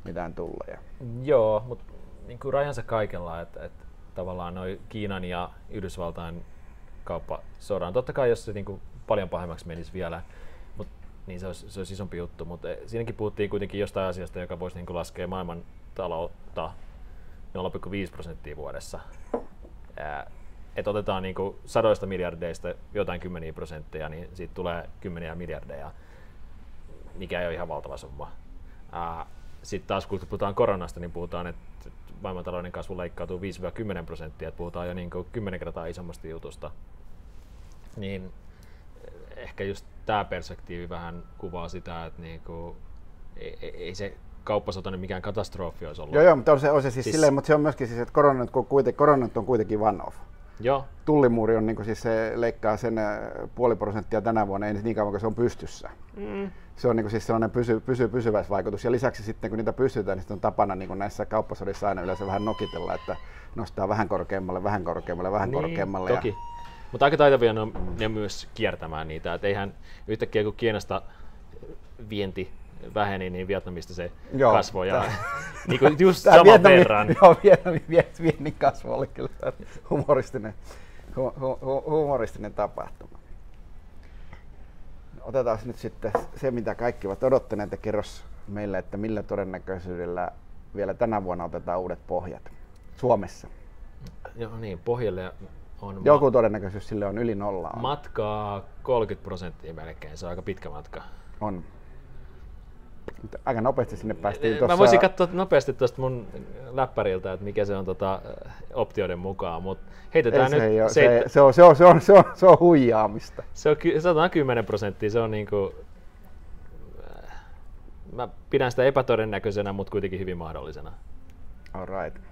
mitään tulleja. Joo, mutta niin kuin rajansa kaikella, että tavallaan noi Kiinan ja Yhdysvaltain kauppasodan. Totta kai jos se niin kuin paljon pahemmaksi menisi vielä, mut, niin se olisi isompi juttu, mutta siinäkin puhuttiin kuitenkin jostain asiasta, joka voisi niin kuin laskea maailman taloutta 0,5% vuodessa. Et otetaan niin kuin sadoista miljardeista jotain 10%, niin siitä tulee 10 miljardeja, mikä ei ole ihan valtava summa. Sitten taas kun puhutaan koronasta, niin puhutaan, että maailmantalouden kasvu leikkautuu 5–10%, että puhutaan jo niin kuin 10 kertaa isommasta jutusta. Niin ehkä just tämä perspektiivi vähän kuvaa sitä, että niin kuin ei se kauppasota mikään katastrofi olisi ollut. Joo, mutta on se siis silleen, mutta se on myöskin siis, että koronat on kuitenkin one-off. Joo. Tullimuuri on niin kuin siis se leikkaa sen 0,5% tänä vuonna, ei niin kauan kuin se on pystyssä. Se on niin kuin siis sellainen pysyväisvaikutus, ja lisäksi sitten kun niitä pystytään, niin sitten on tapana niin kuin näissä kauppasodissa aina yleensä vähän nokitella, että nostaa vähän korkeammalle. Toki. Ja mutta aika taitavia ne myös kiertämään niitä, et eihän yhtäkkiä kun Kiinasta vienti väheni, niin Vietnamista se kasvoi ja niin just saman verran. Joo, Vietnamin kasvu oli kyllä humoristinen tapahtuma. Otetaan nyt sitten se, mitä kaikki ovat odottaneet, ja kerros meille, että millä todennäköisyydellä vielä tänä vuonna otetaan uudet pohjat Suomessa. Joo niin, pohjalle on joku todennäköisyys sille on yli 0. Matkaa 30% melkein, se on aika pitkä matka. On. Aika nopeasti sinne päästiin tuossa. Mä voisin katsoa nopeasti tuosta mun läppäriltä, että mikä se on optioiden mukaan, mutta heitetään nyt. Se on huijaamista. Se on 110%, se on niinku, mä pidän sitä epätodennäköisenä, mutta kuitenkin hyvin mahdollisena. All right.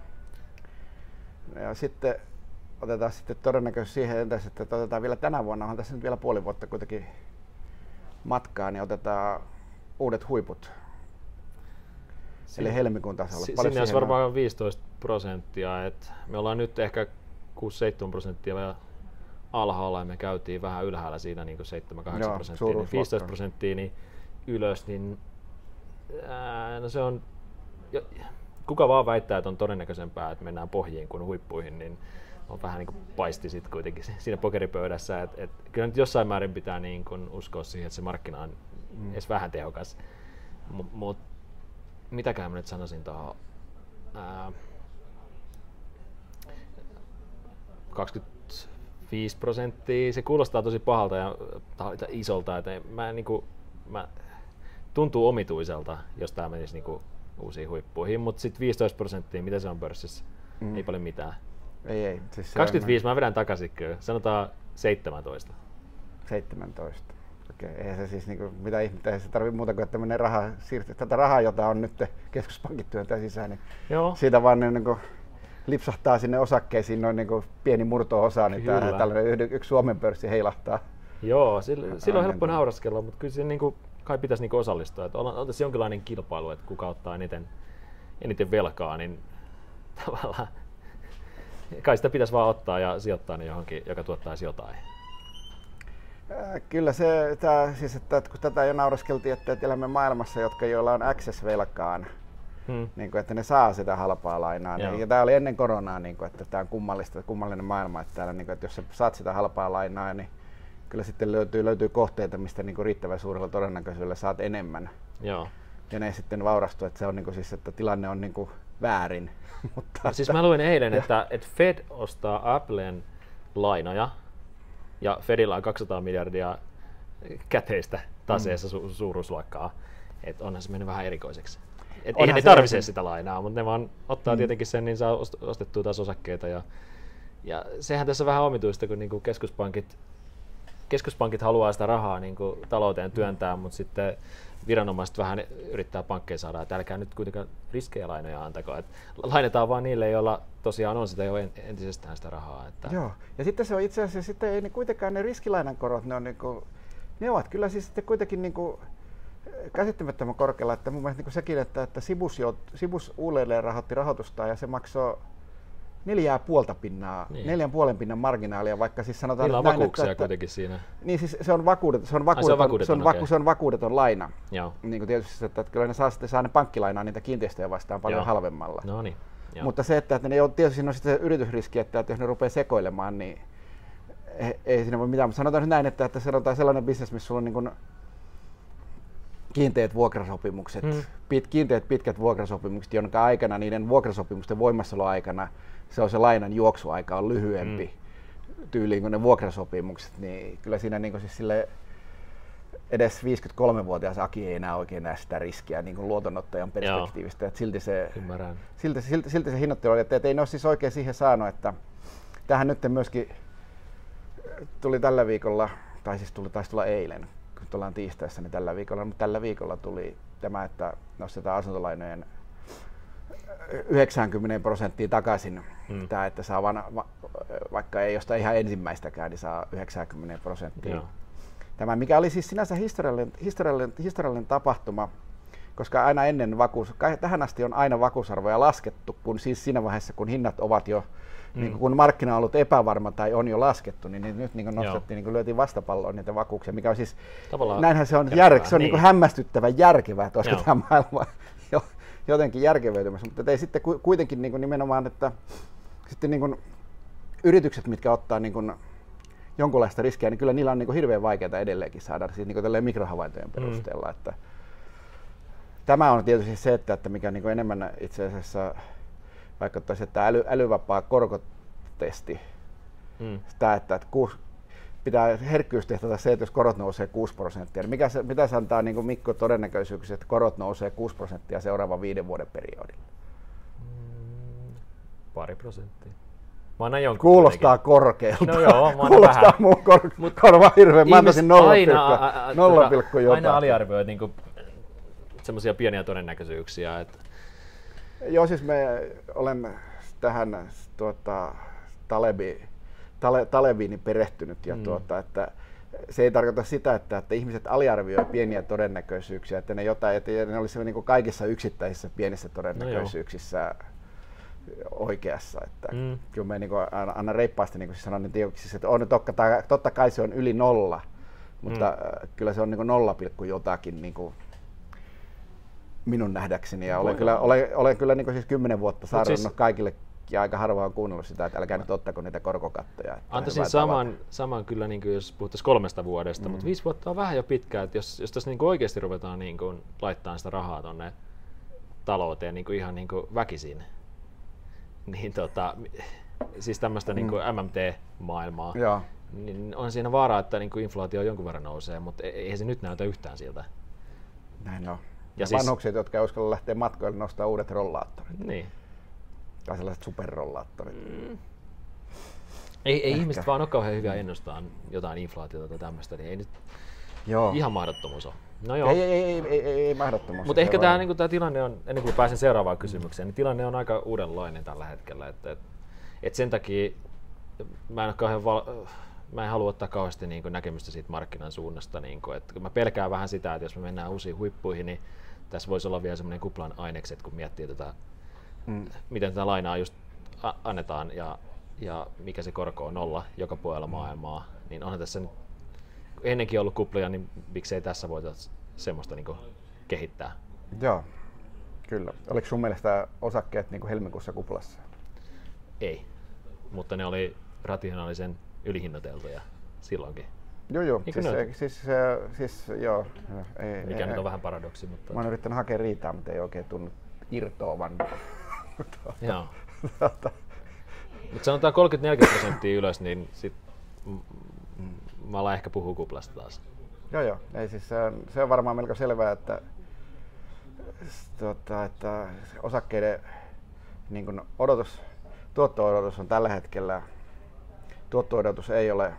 Ja sitten otetaan sitten todennäköisesti siihen, entäs, että otetaan vielä tänä vuonna, on tässä nyt vielä puoli vuotta kuitenkin matkaa, niin otetaan uudet huiput, eli helmikuun tasolla. Sinne olisi varmaan 15%, että me ollaan nyt ehkä 6–7% vähän alhaalla, ja me käytiin vähän ylhäällä siinä niin 7–8%, niin 15% niin ylös, niin no se on, kuka vaan väittää, että on todennäköisempää, että mennään pohjiin kuin huippuihin, niin on vähän niin kuin paisti sit kuitenkin siinä pokeripöydässä, että kyllä nyt jossain määrin pitää niin kuin uskoa siihen, että se markkina on edes vähän tehokas. Mutta mitäkään mä nyt sanoisin tuohon 25%, se kuulostaa tosi pahalta ja isolta, että mä tuntuu omituiselta, jos tää menisi niinku uusiin huippuihin, mutta sitten 15%, mitä se on pörssissä? Ei paljon mitään. Ei. Siis 25 mä vedän takaisin kyllä, sanotaan 17. 17. Okei, eihän se siis niinku, mitä ihmettä, ei se tarvitse muuta kuin, että menee rahaa, siirtyy tätä rahaa, jota on nyt keskuspankit työntää sisään, niin siitä vaan niin kuin lipsahtaa sinne osakkeisiin noin niin kuin pieni murto-osa, niin tällainen yksi Suomen pörssi heilahtaa. Joo, silloin on helppo nauraskella, mutta kyllä se niin kuin, kai pitäisi niin kuin osallistua, että on tässä jonkinlainen kilpailu, että kuka ottaa eniten velkaa, niin tavallaan kai sitä pitäisi vaan ottaa ja sijoittaa ne johonkin, joka tuottaisi jotain. Kyllä se, siis, että kun tätä jo nauraskeltiin, että elämme maailmassa, joilla on access-velkaan, niin kuin, että ne saa sitä halpaa lainaa. Ja tämä oli ennen koronaa, niin kuin, että tämä on kummallinen maailma, että, täällä, niin kuin, että jos sä saat sitä halpaa lainaa, niin kyllä sitten löytyy kohteita, mistä niin kuin riittävän suurella todennäköisyydellä saat enemmän. Joo. Ja ne sitten vaurastu, että, se on, niin kuin, siis, että tilanne on niin kuin väärin. Mutta, no, siis mä luin eilen, että Fed ostaa Applen lainoja. Ja Fedillä on 200 miljardia käteistä taseessa suuruusluokkaa, että onhan se mennyt vähän erikoiseksi. Et eihän ne tarvitse sitä lainaa, mutta ne vaan ottaa tietenkin sen, niin saa ostettua taas osakkeita. Ja sehän tässä vähän omituista, kun niinku keskuspankit keskuspankit haluaa sitä rahaa niin kuin talouteen työntää, mutta sitten viranomaiset vähän yrittää pankkeja saada, että älkää nyt kuitenkaan riskejä lainoja antako. Että lainataan vaan niille, joilla tosiaan on sitä jo entisestään sitä rahaa. Että. Joo, ja sitten se on itse asiassa, sitten ei kuitenkaan ne riskilainankorot, ne ovat kyllä siis sitten kuitenkin niin kuin käsittämättömän korkealla, että mun mielestä niin sekin, että Sibus uudelleen rahoitti rahoitusta ja se maksoi 4,5%, niin. 4,5% marginaalia, vaikka siis sanotaan niillä on näin, vakuuksia että, kuitenkin siinä. Niin siis se on vakuudeton laina. Joo. Niin kuin tietysti, että kyllä ne saa ne pankkilainaa niitä kiinteistöjä vastaan paljon Joo. halvemmalla. No niin. Joo. Mutta se, että ne on tietysti siinä on sitten se yritysriski, että jos ne rupeaa sekoilemaan, niin ei siinä voi mitään. Mutta sanotaan nyt näin, että sanotaan sellainen business, missä sulla on niin kuin kiinteät vuokrasopimukset, pitkät vuokrasopimukset, jonka aikana niiden vuokrasopimusten voimassaoloaikana se on se lainan juoksuaika on lyhyempi tyyliin kuin ne vuokrasopimukset, niin kyllä siinä niin kuin siis sille edes 53-vuotias Aki ei enää oikein näe sitä riskiä niin kuin luotonottajan perspektiivistä, että silti se hinnoittelu oli, että ei ne ole siis oikein siihen saanut, että tähän nyt myöskin tuli tällä viikolla, tai siis taisi tulla eilen, ollaan tiistaissa, niin tällä viikolla tuli tämä, että nostetaan asuntolainojen 90% takaisin. Tämä, että saa vaikka ei josta ihan ensimmäistäkään, niin saa 90%. Joo. Tämä, mikä oli siis sinänsä historiallinen tapahtuma, koska aina ennen tähän asti on aina vakuusarvoja laskettu, kun siis siinä vaiheessa, kun hinnat ovat jo, niin kun markkina on ollut epävarma tai on jo laskettu, niin nyt niin nostettiin, niin lyötiin vastapalloon niitä vakuuksia, mikä on siis, tavallaan näinhän se on, se on niin kuin hämmästyttävän järkevää, koska tämä maailma on jotenkin järkevöitymässä, mutta ei sitten kuitenkin niin kuin nimenomaan, että sitten niin kuin yritykset, mitkä ottaa niin kuin jonkunlaista riskiä, niin kyllä niillä on niin kuin hirveän vaikeaa edelleenkin saada, siis niin kuin mikrohavaintojen perusteella. Että tämä on tietysti se, että mikä niin kuin enemmän itse asiassa vaikuttaisi, että älyvapaa korkotesti, sitä, että pitää herkkyystehdata se, että jos korot nousee 6%, niin mitä se antaa niin kuin Mikko todennäköisyyksiä, että korot nousee 6% seuraavan 5 vuoden periodilla? Pari prosenttia. Kuulostaa korkealta. No joo, kuulostaa vähän. Mun korva hirveän. Mä antaisin 0,0. Aina aliarvioit niin semmoisia pieniä todennäköisyyksiä. Että joo, siis me olemme tähän Talebiin perehtynyt ja että se ei tarkoita sitä, että ihmiset aliarvioivat pieniä todennäköisyyksiä, että ne jotain, että ne olisi niin kuin kaikissa yksittäisissä pienissä todennäköisyyksissä oikeassa, että kyllä me niin kuin aina reippaasti niin kuin siis sanon, niin siis, että on totta kai se on yli 0, mutta kyllä se on niin kuin 0,jotakin niin kuin minun nähdäkseni, ja olen kyllä niin kuin siis 10 vuotta saarannut siis kaikille, ja aika harva on kuunnellut sitä, että älkää nyt ottako niitä korkokattoja. Antaisin saman kyllä, niin kuin jos puhuttaisiin 3 vuodesta, mutta 5 vuotta on vähän jo pitkään, että jos tässä niin kuin oikeasti ruvetaan niin kuin laittamaan sitä rahaa tuonne talouteen niin kuin ihan niin kuin väkisin, niin siis tämmöistä niin kuin MMT-maailmaa, niin on siinä vaara, että niin kuin inflaatio jonkun verran nousee, mutta eihän se nyt näytä yhtään siltä. Näin on. Ja vanhukset, jotka ei uskalla lähteä matkoille, nostaa uudet rollaattorit. Niin. Tai sellaiset superrollaattorit. Ei ihmiset vaan ole kauhean hyviä ennustaa jotain inflaatiota tai tämmöistä, niin ei nyt ihan mahdottomuus ole. No joo. Ei mahdottomuus. Mutta ehkä tämä niinku, tilanne on, ennen kuin pääsen seuraavaan kysymykseen, niin tilanne on aika uudenlainen tällä hetkellä. Et sen takia mä en halua ottaa kauheasti niin kuin näkemystä siitä markkinan suunnasta. Niin kuin, että mä pelkään vähän sitä, että jos me mennään uusiin huippuihin, niin tässä voisi olla vielä semmoinen kuplan ainekset, kun miettii miten tätä lainaa just annetaan ja mikä se korko on 0 joka puolella maailmaa. Niin onhan tässä nyt ennenkin ollut kuplia, niin miksei tässä voitaisiin semmoista niin kuin kehittää. Joo, kyllä. Oliko sun mielestä osakkeet niin kuin helmikuussa kuplassa? Ei, mutta ne oli rationaalisen ylihinnoiteltuja silloinkin. Joo, siis mikä nyt on vähän paradoksi, mutta mä oon yrittänyt hakea riitaa, mutta ei oikein tunnu irtoavan. Joo. Mutta sanotaan 30-40% ylös, niin sit mä alan ehkä puhua kuplasta taas. Joo. Ei siis se on varmaan melko selvää, että osakkeiden niin kun tuotto-odotus on tällä hetkellä. Tuotto-odotus ei ole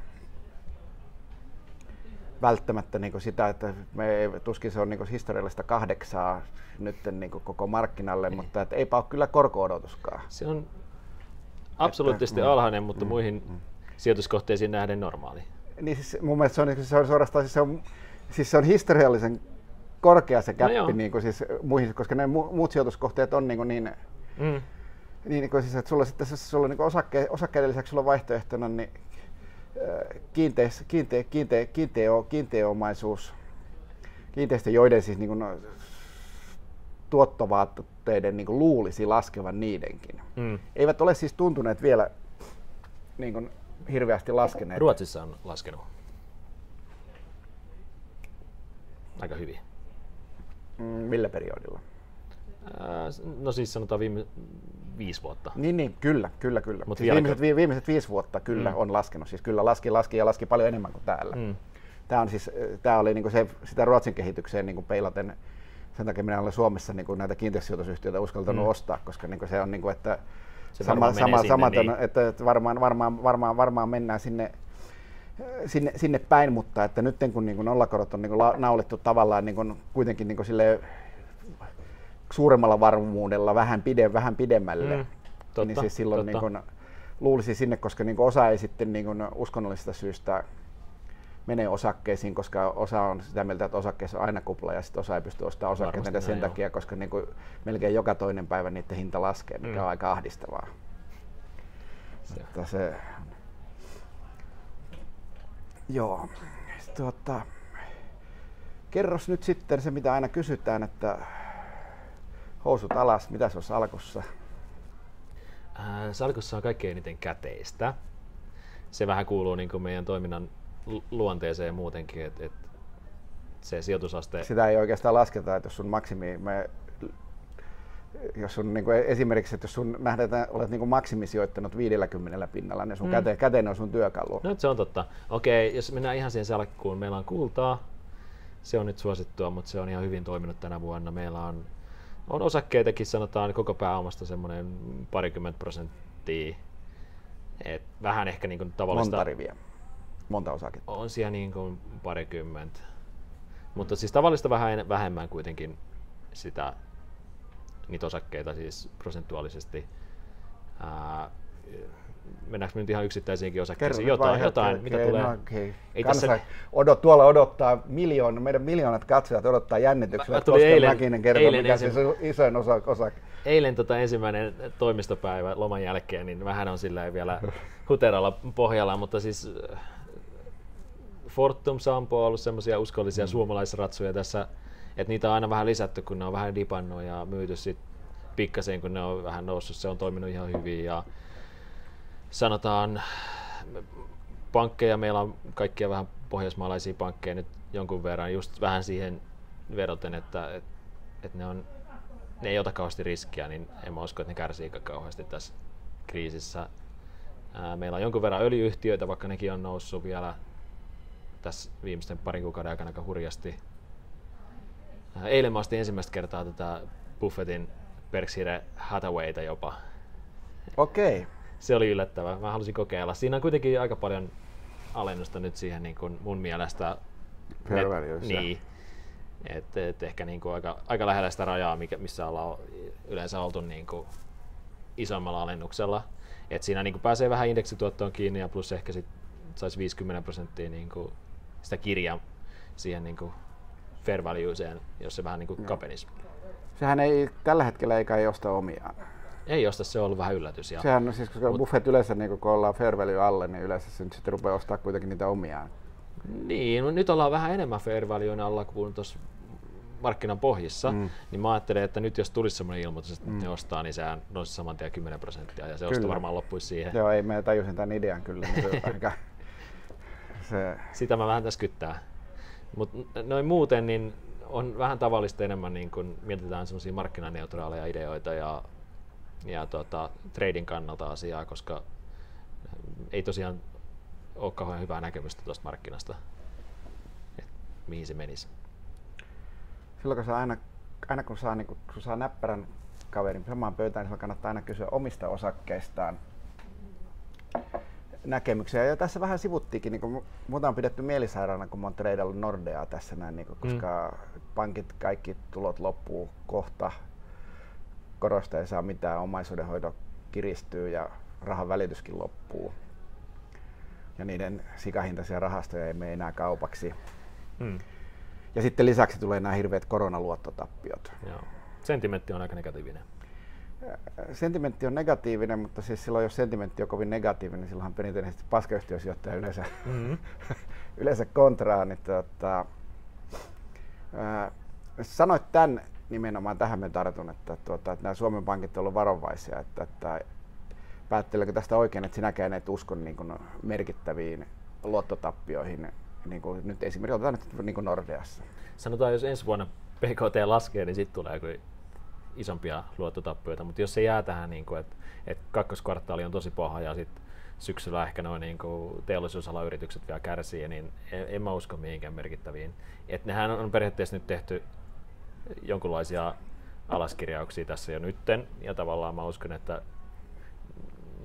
välttämättä niin sitä, että me tuskin se on niin historiallista 8 nyt niin koko markkinalle, ei. Mutta et eipä ole kyllä korko-odotuskaan. Se on absoluuttisesti alhainen, mutta muihin sijoituskohteisiin nähden normaali. Niin siis mun mielestä se on suorastaan se on historiallisen korkea se gäppi niin siis muihin, koska ne muut sijoituskohteet on niin kuin siis, että sulla sitten sulla niin osakkeiden lisäksi sulla on vaihtoehtona niin kiinteäomaisuus, kiinteistö, joiden siis niin tuottovaatteiden niin luulisi laskevan niidenkin. Eivät ole siis tuntuneet vielä niin kuin hirveästi laskeneet. Ruotsissa on laskenut aika hyvin. Millä periodilla? No siis sanotaan viime 5 vuotta. Niin, kyllä. Siis viimeiset 5 vuotta kyllä on laskenut. Siis kyllä laski paljon enemmän kuin täällä. Tämä on siis, oli niinku se, sitä Ruotsin kehitykseen niinku peilaten. Sen takia minä olen Suomessa niinku näitä kiinteistösijoitusyhtiöitä uskaltanut ostaa, koska niinku se on niinku, että se sama niin. että varmaan mennään sinne päin, mutta että nyt kun niinku nollakorot on niinku naulittu tavallaan niinku kuitenkin niinku sille suuremmalla varmuudella vähän pidemmälle. Totta, niin siis silloin niin kun, luulisi sinne, koska niin kun osa ei sitten niin kun uskonnollisista syistä mene osakkeisiin, koska osa on sitä mieltä, että osakkeessa on aina kupla ja sitten osa ei pysty ostamaan osakkeita sen takia, koska niin kun melkein joka toinen päivä niiden hinta laskee, mikä on aika ahdistavaa. Se. Joo. Kerros nyt sitten se, mitä aina kysytään, että housut alas, mitä se on salkussa? Salkussa on kaikkein eniten käteistä. Se vähän kuuluu niin kuin meidän toiminnan luonteeseen muutenkin, että et se sijoitusaste... Sitä ei oikeastaan lasketa, että jos sun esimerkiksi, että jos sun nähdään, olet niin maksimisijoittanut 50%, niin sun käteen on sun työkalu. No se on totta. Okei, jos mennään ihan siihen salkkuun, meillä on kultaa. Se on nyt suosittua, mutta se on ihan hyvin toiminut tänä vuonna. Meillä on osakkeitakin, sanotaan koko pääomasta semmoinen 20%. Et vähän ehkä niin kuin tavallista... Monta riviä, monta osaketta. On siellä niin kuin 20. Mutta siis tavallista vähän vähemmän kuitenkin niitä osakkeita siis prosentuaalisesti. Mennäänkö me nyt ihan yksittäisiinkin osakkeisiin? Jotain mitä tulee? No, okay. Ei tässä... tuolla odottaa meidän miljoonat katsojat odottaa jännityksellä, koska Mäkinen kertoo, mikä se on isoin osake. Eilen ensimmäinen toimistopäivä loman jälkeen, niin vähän on sillä vielä huteralla pohjalla, mutta siis Fortum, Sampo on ollut semmoisia uskollisia suomalaisratsuja tässä, että niitä on aina vähän lisätty, kun ne on vähän dipannut ja myyty sitten pikkasen, kun ne on vähän noussut, se on toiminut ihan hyvin. Ja sanotaan, pankkeja, meillä on kaikkia vähän pohjoismaalaisia pankkeja nyt jonkun verran, just vähän siihen vedoten, että ne ei ota kauheasti riskiä, niin en mä usko, että ne kärsii kauheasti tässä kriisissä. Meillä on jonkun verran öljyyhtiöitä, vaikka nekin on noussut vielä tässä viimeisten parin kuukauden aikana aika hurjasti. Eilen mä ostin ensimmäistä kertaa tätä Buffettin Berkshire Hathawayta jopa. Okei. Se oli yllättävää. Mä halusin kokeilla. Siinä on kuitenkin aika paljon alennusta nyt siihen niin kuin mun mielestä. Niin. Et ehkä niin kuin aika lähellä sitä rajaa, missä ollaan yleensä oltu niin kuin isommalla alennuksella. Et siinä niin kuin pääsee vähän indeksituottoon kiinni ja plus ehkä sit saisi 50% niin kuin sitä kirjaa siihen niin kuin fair valueseen, jos se vähän niin kuin kapenisi. Sehän ei tällä hetkellä ei osta omiaan. Ei osta, se on ollut vähän yllätys. Sehän on siis, koska Buffett yleensä, niin kun ollaan fair value alle, niin yleensä se nyt sitten rupeaa ostaa kuitenkin niitä omiaan. Niin, no nyt ollaan vähän enemmän fair valuen alla kuin tuossa markkinan pohjissa, niin mä ajattelen, että nyt jos tulisi semmoinen ilmoitus, että ne ostaa, niin sehän nousisi saman tien 10% ja se osto varmaan loppuisi siihen. Joo, ei, mä tajusin tämän idean kyllä. Mutta se... Sitä mä vähän tässä kyttää. Mut noin muuten niin on vähän tavallista enemmän, niin kun mietitään semmoisia markkinaneutraaleja ideoita ja trading kannalta asiaa, koska ei tosiaan ole kauhean hyvää näkemystä tuosta markkinasta, että mihin se menisi. Silloin kun saa näppärän kaverin samaan pöytään, niin kannattaa aina kysyä omista osakkeistaan. näkemyksiä. Ja tässä vähän sivuttiinkin, niin muuta on pidetty mielisairaana, kun olen treidannut Nordeaa tässä näin, niin kuin, koska pankit, kaikki tulot loppuu kohta, korosta ei saa mitään, omaisuudenhoito kiristyy ja rahan välityskin loppuu. Ja niiden sikahintaisia rahastoja ei mene enää kaupaksi. Ja sitten lisäksi tulee nämä hirveät koronaluottotappiot. Joo. Sentimentti on aika negatiivinen. Sentimentti on negatiivinen, mutta siis silloin jos sentimentti on kovin negatiivinen, niin silloinhan perinteisesti paskayhtiösijoittaja yleensä, yleensä kontraa. Niin sanoit tämän nimenomaan, tähän me tartun, että nämä Suomen pankit ovat olleet varovaisia. Että päättelenkö tästä oikein, että sinäkään et usko niin kuin merkittäviin luottotappioihin, niin kuin nyt esimerkiksi otetaan nyt niin kuin Nordeassa. Sanotaan, jos ensi vuonna PKT laskee, niin sitten tulee isompia luottotappioita, mutta jos se jää tähän, niin että kakkoskvartaali on tosi paha ja sitten syksyllä ehkä nuo niin teollisuusalayritykset vielä kärsii, niin en mä usko mihinkään merkittäviin. Et nehän on periaatteessa nyt tehty jonkinlaisia alaskirjauksia tässä jo nytten, ja tavallaan mä uskon, että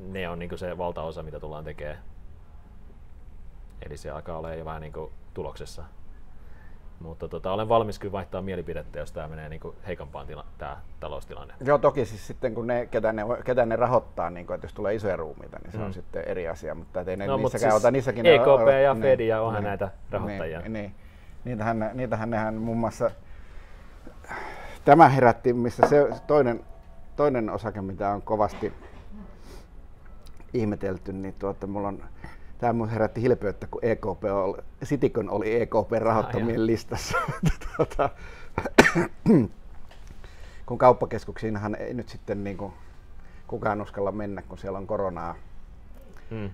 ne on niin se valtaosa, mitä tullaan tekemään. Eli se alkaa olla jo vähän niin tuloksessa. Mutta olen valmis kyllä vaihtaa mielipidettä, jos tämä menee niin heikompaan tämä taloustilanne. Joo, toki siis sitten kun ketä ne rahoittaa, niin kun, että jos tulee isoja ruumiita, niin se on sitten eri asia. Mutta ei ne niissäkään siis ota niissäkin. EKP ja Fed ja onhan näitä rahoittajia. Niin. Niitähän muun muassa tämä herätti, missä se toinen osake, mitä on kovasti ihmetelty, niin mulla on. Tämä herätti hilpeyttä, kun Citycon oli EKP:n rahoittamien listassa. Kun kauppakeskuksiinhan ei nyt sitten niin kuin kukaan uskalla mennä, kun siellä on koronaa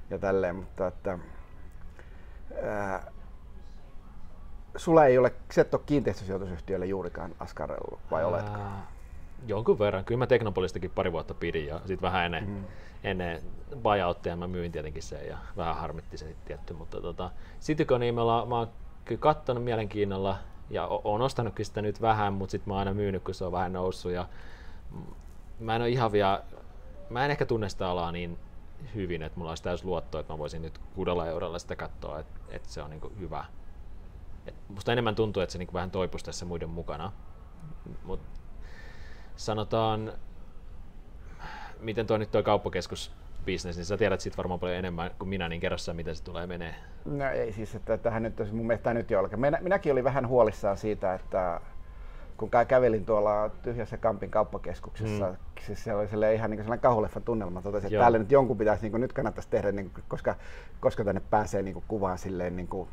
ja tälleen, mutta sulla ei ole, se et ole kiinteistösijoitusyhtiölle juurikaan askarellut, vai oletko? Jonkun verran. Kyllä mä Teknopolistakin pari vuotta pidin ja sitten vähän ennen buyoutteja mä myin tietenkin sen ja vähän harmitti se sitten tietty, mutta Cityconiin mä oon kyllä katsonut mielenkiinnolla ja oon ostanutkin sitä nyt vähän, mutta sitten mä oon aina myynyt, kun se on vähän noussut ja mä en ehkä tunne sitä alaa niin hyvin, että mulla olisi täys luotto, että mä voisin nyt 6 eurolla sitä katsoa, että se on niinku hyvä. Et musta enemmän tuntuu, että se niinku vähän toipuisi tässä muiden mukana. Mut sanotaan, miten tuo nyt tuo kauppakeskusbisnes, niin sä tiedät siitä varmaan paljon enemmän kuin minä, niin kerro sä, miten se tulee menee. No ei siis, että tähän nyt mun mielestä tämä nyt jo alkaa. Minäkin olin vähän huolissaan siitä, että kun kävelin tuolla tyhjässä Kampin kauppakeskuksessa, siis se oli ihan niin sellainen kauhuleffan tunnelma, totesin, että täällä nyt jonkun pitäisi, niin nyt kannattaisi tehdä, niin kuin, koska tänne pääsee niin kuvaan silleen niin kuin,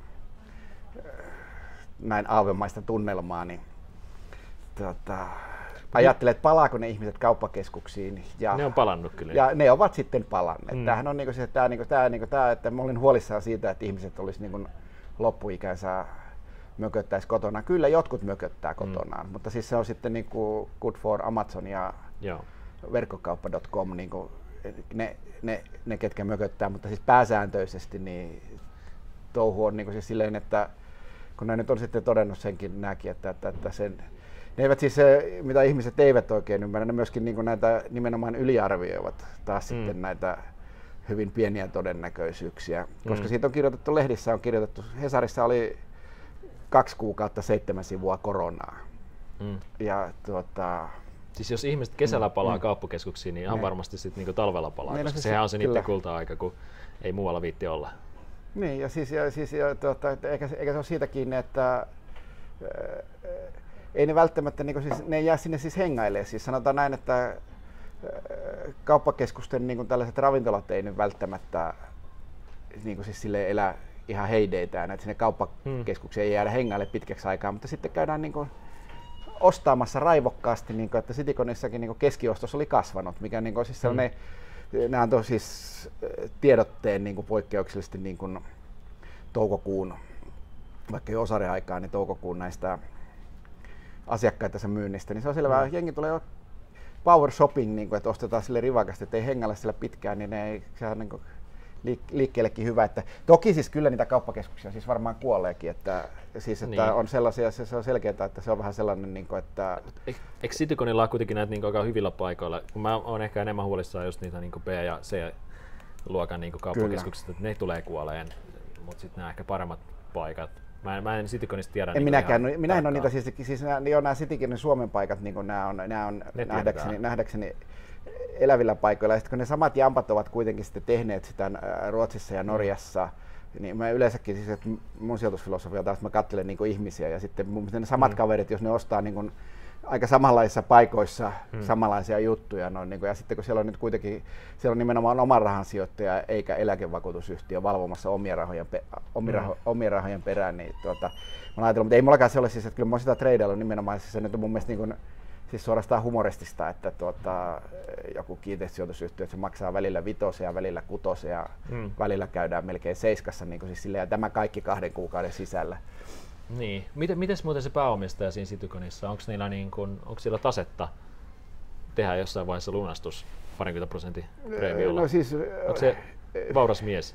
näin aavemaista tunnelmaa, niin ajattelet, että palaako ne ihmiset kauppakeskuksiin. Ja ne on palannut kyllä. Ja ne ovat sitten palanneet. Tämähän on niinku se, että mä olin huolissaan siitä, että ihmiset olisi niinku loppuikänsä mököttäis kotona. Kyllä jotkut mököttää kotonaan, mutta siis se on sitten niinku good for Amazon ja verkkokauppa.com niinku ne ketkä mököttää, mutta siis pääsääntöisesti niin touhu on niinku siis silleen, että kun ne nyt on sitten todennut senkin näki, että sen ne eivät siis, mitä ihmiset eivät oikein ymmärrä, ne myöskin niin kuin näitä nimenomaan yliarvioivat taas sitten näitä hyvin pieniä todennäköisyyksiä, koska siitä on kirjoitettu, lehdissä on kirjoitettu, Hesarissa oli 2 kuukautta 7 sivua koronaa. Ja siis jos ihmiset kesällä palaa kauppakeskuksiin, niin ihan varmasti sitten niin talvella palaa, koska siis sehän on se niiden kulta-aika, kun ei muualla viitti olla. Niin, eikä se ole siitä kiinni, että ei ne välttämättä, niin siis, ne ei jää sinne siis hengailemaan. Siis sanotaan näin, että kauppakeskusten niin tällaiset ravintolat ei nyt välttämättä niin siis sille elä ihan heideitään, että sinne kauppakeskukseen ei jäädä hengaille pitkäksi aikaa, mutta sitten käydään niin ostaamassa raivokkaasti, niin kuin, että Cityconissakin niin keskiostos oli kasvanut, mikä niin siis sellainen, nämä on siis tiedotteen niin poikkeuksellisesti niin toukokuun, vaikka jo osariaikaa, niin toukokuun näistä asiakkaita sen myynnistä, niin se on selvää, jengi tulee power shopping, niin kuin, että ostetaan sille rivakasti, ettei hengailla sillä pitkään, niin ne ei, se on niin kuin liikkeellekin hyvä. Että, toki siis kyllä niitä kauppakeskuksia siis varmaan kuoleekin, että, siis, että on sellaisia, se on selkeää, että se on vähän sellainen, niin kuin, että. Eikö Cityconilla ole kuitenkin näitä niin kuin, aika hyvillä paikoilla? Mä oon ehkä enemmän huolissaan just niitä niin kuin B- ja C luokan niin kauppakeskuksista, että ne tulee kuoleen, mutta sitten nämä ehkä paremmat paikat. Mä en Cityconista tiedä. En niin minäkään. No, minä en ole niitä, siis nämä Cityconin Suomen paikat, niin nämä on nähdäkseni elävillä paikoilla. Ja sitten kun ne samat jampat ovat kuitenkin sitten tehneet sitä Ruotsissa ja Norjassa, niin mä yleensäkin siis, että mun sijoitusfilosofia taas, mä katselen niin kuin ihmisiä ja sitten mun ne samat kaverit, jos ne ostaa niin kuin aika samanlaisissa paikoissa samanlaisia juttuja, noin, niin kuin, ja sitten kun siellä on nyt kuitenkin, siellä on nimenomaan oman rahan sijoittaja eikä eläkevakuutusyhtiö valvomassa omien rahojen perään, niin mä ajattelin, mutta ei mullakaan se ole siis, että kyllä mä oon sitä treidaillut nimenomaan, siis se nyt on mun mielestä niin kuin, siis suorastaan humoristista, että joku kiinteistösijoitusyhtiö, että se maksaa välillä 5 ja välillä 6 ja välillä käydään melkein 7, niin kuin siis silleen, ja tämä kaikki 2 kuukauden sisällä. Niin. Mites muuten se pääomistaja siinä Cityconissa, onko niillä tasetta tehdä jossain vaiheessa lunastus 20% preemiolla? No siis, onko se vauras mies?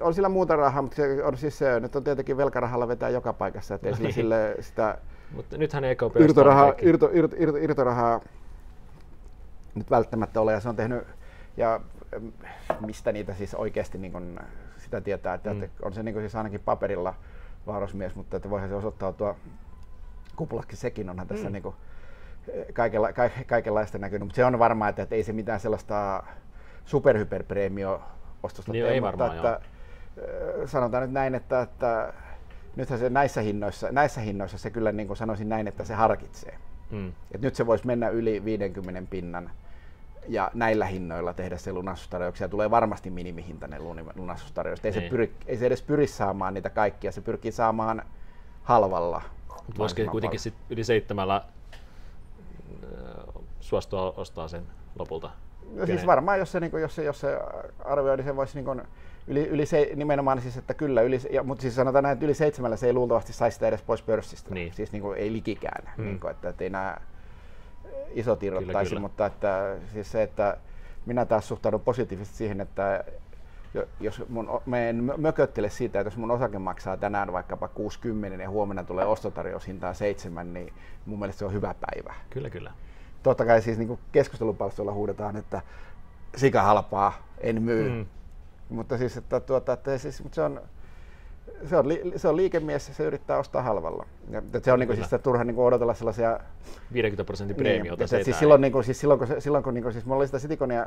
On sillä muuta rahaa, mutta se on siis se, nyt on tietenkin velkarahalla vetää joka paikassa, ettei sille sitä. Mutta nythän EKP irtorahaa nyt välttämättä ole, ja se on tehnyt, ja mistä niitä siis oikeasti niin kun sitä tietää, että on se niin kun siis ainakin paperilla vaurasmies, mutta että voihan se osoittautua kuplaksi sekin, onhan tässä niin kun kaikenlaista näkynyt, mutta se on varmaa, että ei se mitään sellaista superhyperpreemio-ostosta niin tee, mutta että, sanotaan nyt näin, että nythän se näissä hinnoissa se kyllä niin kuin sanoisin näin, että se harkitsee. Et nyt se voisi mennä yli 50% ja näillä hinnoilla tehdä se lunastustarjouksia. Tulee varmasti minimihintainen lunastustarjous. Ei se edes pyri saamaan niitä kaikkia, se pyrkii saamaan halvalla. Voisiko kuitenkin sit yli 7 suostua ostaa sen lopulta? No siis varmaan, jos se arvioi, niin se voisi niin kuin nimenomaan siis, että kyllä, mutta siis sanotaan näin, että yli 7 se ei luultavasti saisi sitä edes pois pörssistä, niin. Siis niin kuin ei likikään, niin kuin, että ei nämä isot irrottaisi, mutta että, siis se, että minä taas suhtaudun positiivisesti siihen, että jos mä en mököttele siitä, että jos mun osake maksaa tänään vaikkapa 60 ja huomenna tulee ostotarjoushintaan 7, niin mun mielestä se on hyvä päivä. Kyllä. Totta kai siis niin kuin keskustelupalstoilla huudetaan, että sika halpaa, en myy. Mutta siis, että se on liikemies, se yrittää ostaa halvalla. Ja se on niinku siis turha niinku odotella sellaisia 50% preemiota. Niin, siis silloin kun niinku siis mulla oli sitä Cityconia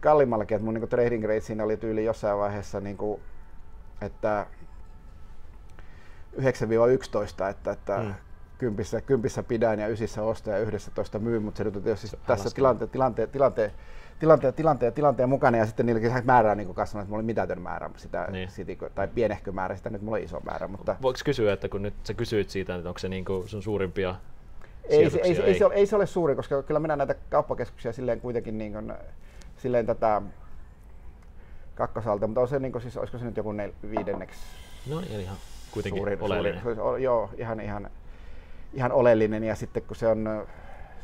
kalliimmallakin, että mun niinku trading rate siinä oli tyyli jossain vaiheessa niinku, että 9-11, että kympissä pidän ja 9 ostaa ja 11 myy, mutta se nyt on siis tässä tilanteen mukana, ja sitten niilläkin määrä on niin kasvanut, että mulla oli mitätön määrä sitä, niin. Tai pienehkö määrä sitä, nyt mulla on iso määrä. Mutta voiko kysyä, että kun nyt sä kysyit siitä, että onko se niin kuin sun suurimpia sijoituksia? Ei se ole suuri, koska kyllä minä näitä kauppakeskuksia silleen kuitenkin niin kuin, silleen tätä kakkosalta, mutta on se, niin kuin, siis, olisiko se nyt joku 4/5? No eli ihan kuitenkin suurin, oleellinen. Suurin, joo, ihan oleellinen, ja sitten kun se on.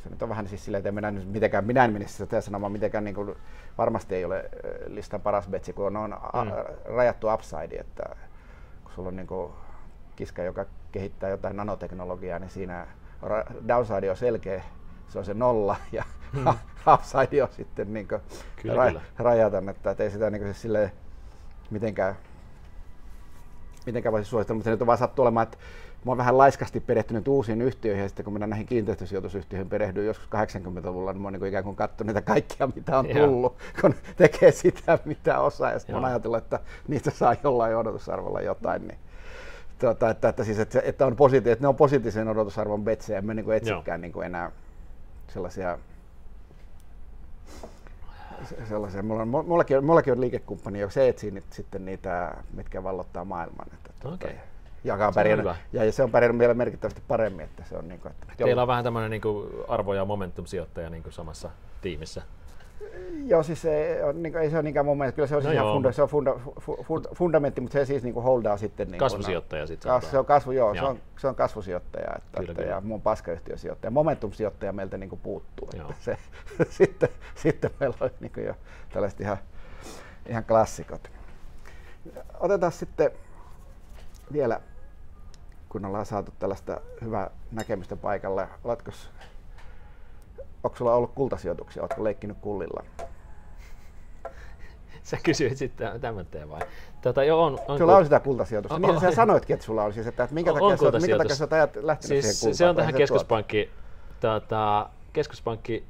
Se nyt on vähän siis silleen, että minä en mene sitä sanomaan, mitenkään niin kuin, varmasti ei ole listan paras betsi, kun on rajattu upside, että kun sulla on niin kuin kiska, joka kehittää jotain nanoteknologiaa, niin siinä downside on selkeä, se on se 0, ja upside on sitten niin kuin rajataan, että ei sitä niin kuin, siis silleen, mitenkään voisi suositella, mutta se nyt on vaan sattu olemaan, että mä oon vähän laiskasti perehtynyt uusiin yhtiöihin, ja sitten kun minä näihin kiinteistösijoitusyhtiöihin perehdyin joskus 80-luvulla, niin mä oon niin ikään kuin katsonut niitä kaikkia, mitä on tullut, kun tekee sitä, mitä osaa, ja sitten mä oon ajatellut, että niistä saa jollain odotusarvolla jotain. Niin, että ne on positiivisen odotusarvon betsejä, en mä niin etsikään niin enää sellaisia. Mullakin on liikekumppani, joka se etsii nyt sitten niitä, mitkä vallottaa maailman. Ja se on pärjännyt vielä merkittävästi paremmin, että se on niinku, että teillä on vähän tämmöinen niinku arvo- ja momentum-sijoittaja niinku samassa tiimissä. Joo, siis ei se on niinkään momentti, kyllä se on ihan fundamentti, mutta se siis niinku holdaa sitten niinku kasvusijoittaja sitten. Se on kasvusijoittaja, että ja mun paskayhtiösijoittaja. Momentum-sijoittaja meiltä niinku puuttuu, että se sitten meillä on niinku jo tällaiset ihan klassikot. Otetaan sitten vielä, kun ollaan saatu tällaista hyvää näkemystä paikalle, onko sulla ollut kultasijoituksia? Oletko leikkinyt kullilla? Sä kysyit sitten tämmöinen vai? Joo, on. Sulla on sitä kultasijoitusta. Niin sä sanoitkin, että sulla on siis, että minkä takia sä oot lähtenyt siis siihen kultaan? Se on tähän keskuspankki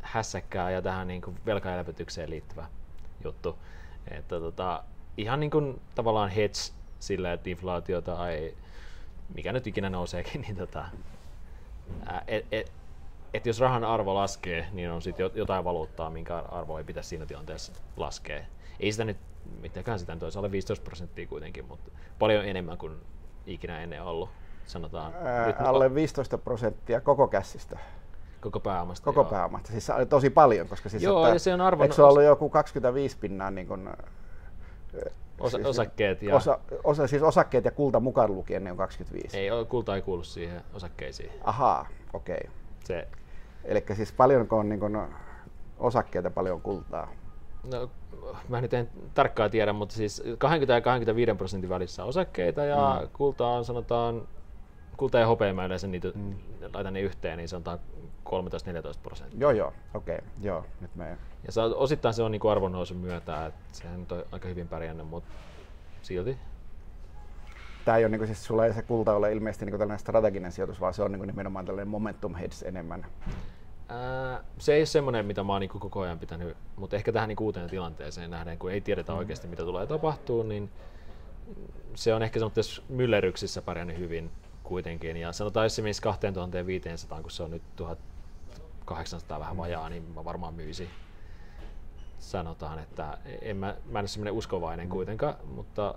hässäkkää ja tähän niin kuin velkaelvytykseen liittyvä juttu. Että ihan niin kuin tavallaan hedge sillä, että inflaatio tai mikä nyt ikinä nouseekin, niin että jos rahan arvo laskee, niin on sitten jotain valuuttaa, minkä arvo ei pitäisi siinä tilanteessa laskea. Ei sitä nyt mitenkään, sitä nyt olisi alle 15% kuitenkin, mutta paljon enemmän kuin ikinä ennen ollut, sanotaan. Alle 15% koko kässistä. Koko pääomasta. Koko pääomasta, siis tosi paljon, koska siis joo, että, ja se on arvon. Eikö se ollut joku 25% niin kuin osakkeet ja siis osakkeet ja kulta mukaan lukien ne on 25. Ei, kulta ei kuulu siihen osakkeisiin. Ahaa, okei. Okay. Se. Elikkä siis paljonko on niin kuin osakkeita, paljon kultaa? No, mä nyt en tarkkaan tiedä, mutta siis 20 ja 25% välissä osakkeita ja kultaa on sanotaan, kulta ja hopea mä yleensä niitä, laitan ne yhteen, niin sanotaan 13-14%. Joo, okei, okay. Joo, nyt mä en. Ja osittain se on niin arvonnousun myötä, että sehän nyt on aika hyvin pärjännyt, mutta silti. Tämä ei ole, niin kuin, siis sulla ei se kulta ole ilmeisesti niin kuin tällainen strateginen sijoitus, vaan se on niin kuin, nimenomaan tällainen momentum hedge enemmän. Se ei ole semmoinen, mitä mä oon niin kuin koko ajan pitänyt, mutta ehkä tähän niin kuin uuteen tilanteeseen nähden, kun ei tiedetä oikeasti mitä tulee tapahtuu, niin se on ehkä semmoisessa myllerryksissä pärjännyt hyvin kuitenkin. Ja sanotaan, jos se menisi 2500, kun se on nyt 1800 vähän vajaa, niin mä varmaan myisin. Sanotaan, että mä en ole semmoinen uskovainen kuitenkaan, mutta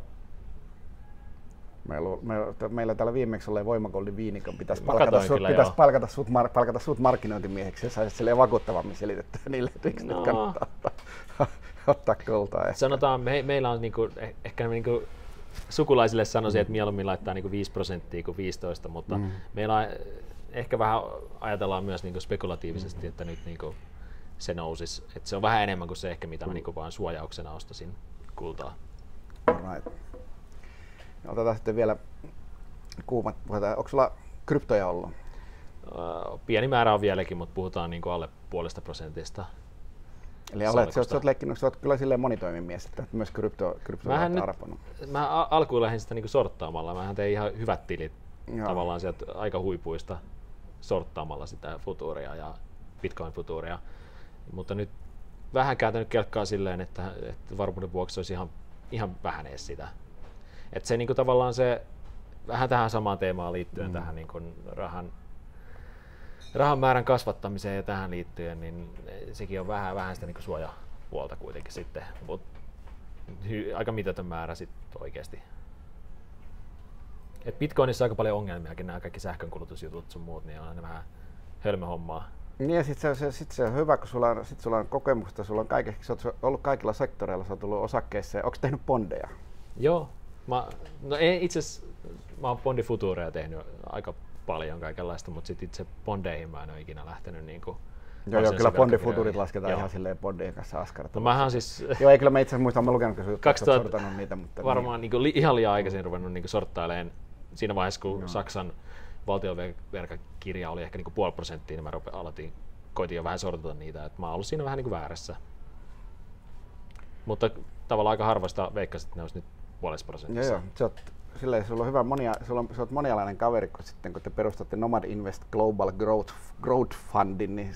meillä täällä viimeksi oli Voimakoldin Viinikon, pitäisi palkata sut markkinointimieheksi ja saisit silleen vakuuttavammin selitettyä niille, että miksi nyt kannattaa ottaa kultaa. Sanotaan, meillä on niinku, ehkä niinku sukulaisille sanoisin, että mieluummin laittaa niinku 5% kuin 15, mutta meillä on, ehkä vähän ajatellaan myös niinku spekulatiivisesti, että nyt niinku se nousisi. Et se on vähän enemmän kuin se ehkä, mitä mä niinku vaan suojauksena ostasin kultaa. Right. Otetaan sitten vielä kuumat puhetaan. Onko sulla kryptoja ollut? Pieni määrä on vieläkin, mutta puhutaan niin kuin alle 0,5%. Eli olet leikkinyt, olet kyllä silleen monitoimimies, että myös kryptoja olet arpannut. Mä alkuun lähdin sitä niin kuin sorttaamalla. Mähän tein ihan hyvät tilit tavallaan sieltä aika huipuista sorttaamalla sitä futuuria ja bitcoin-futuuria. Mutta nyt vähän kääntänyt kelkkaa silleen, että varmuuden vuoksi olisi ihan vähän edes sitä. Että se niinku tavallaan se vähän tähän samaan teemaan liittyen tähän niinku rahan määrän kasvattamiseen ja tähän liittyen, niin sekin on vähän sitä niinku suojapuolta kuitenkin sitten, mut aika mitätön määrä sitten oikeesti. Et Bitcoinissa on aika paljon ongelmiakin, nämä kaikki sähkönkulutusjutut sun muut, niin on aina vähän hölmöhommaa. Niin ja sit se on hyvä, kun sulla on kokemusta, sulla on kaikessa, sä oot ollut kaikilla sektoreilla, sä oot tullut osakkeissa, onko tehnyt bondeja? Joo. Mä oon bondifutuureja tehnyt aika paljon kaikenlaista, mutta sit itse bondeihin mä en ole ikinä lähtenyt niinku. Joo, kyllä bondifutuurit lasketaan ihan silleen bondien kanssa askartavasti. No mähän siis joo, ei kyllä mä itse muistan, mä oon lukenut, kun sortanut niitä, mutta varmaan niin. Niinku ihan liian aikaisin ruvennut niinku sorttaileen siinä vaiheessa, kun Saksan valtionvelkakirja oli ehkä niinku 0,5%, niin mä koitin jo vähän sortata niitä, että mä oon ollut siinä vähän niinku väärässä. Mutta tavallaan aika harvasta veikkasin, että ne olisi nyt 0,5%. Joo. Sulla on hyvä monialainen kaveri, kun sitten kun te perustatte Nomad Invest Global Growth Fundin, niin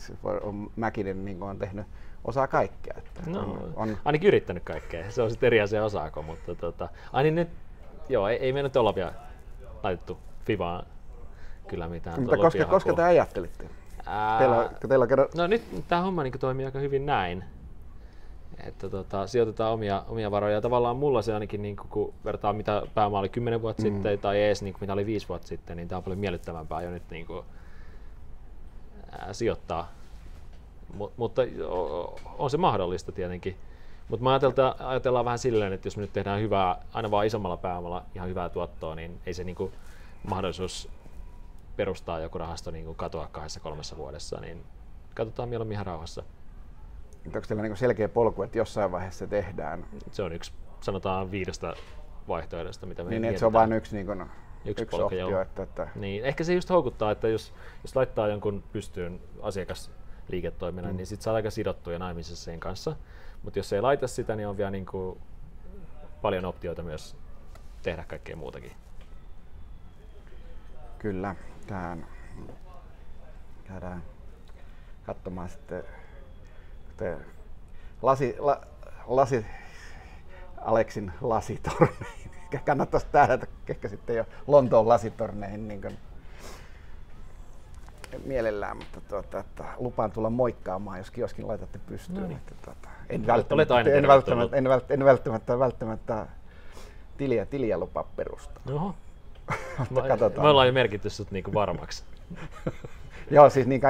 Mäkinen niin on tehnyt osaa kaikkea. On ainakin yrittänyt kaikkea. Se on sitten eri asia osaako, mutta ainakin nyt joo, ei me nyt olla vielä laitettu fivaan kyllä mitään. Mutta koska te ajattelitte? No nyt tämä homma niin toimii aika hyvin näin. Että sijoitetaan omia varoja. Tavallaan mulla se ainakin, niin kun vertaa mitä pääoma oli 10 vuotta sitten tai ees niin mitä oli 5 vuotta sitten, niin tämä on paljon miellyttävämpää jo nyt niin kun, sijoittaa. Mutta on se mahdollista tietenkin. Mutta me ajatellaan vähän silleen, että jos me nyt tehdään hyvää, aina vaan isommalla pääomalla ihan hyvää tuottoa, niin ei se niin kun, mahdollisuus perustaa joku rahasto niin kun katoa 2-3 vuodessa, niin katsotaan mieluummin ihan rauhassa. Onko teillä niin selkeä polku, että jossain vaiheessa se tehdään? Se on yksi, sanotaan 5 vaihtoehdosta, mitä me mietitään. Niin, se on vain yksi, niin kuin, yksi optio. Että. Niin, ehkä se just houkuttaa, että jos laittaa jonkun pystyyn asiakas liiketoiminnan, niin sitten sä oot aika sidottu ja naimisessa sen kanssa. Mutta jos ei laita sitä, niin on vielä niin kuin paljon optioita myös tehdä kaikkea muutakin. Kyllä, tähän käydään katsomaan sitten, kuten lasi Aleksin lasitorneihin. Kannattaisi tähdätä ehkä sitten jo Lontoon lasitorneihin niin kuin mielellään, mutta että lupaan tulla moikkaamaan, jos kioskin laitatte pystyyn. No niin. En välttämättä tiliä lupa perustaa. Oho. Me ollaan jo merkitty sut niinku varmaksi. Joo, siis niin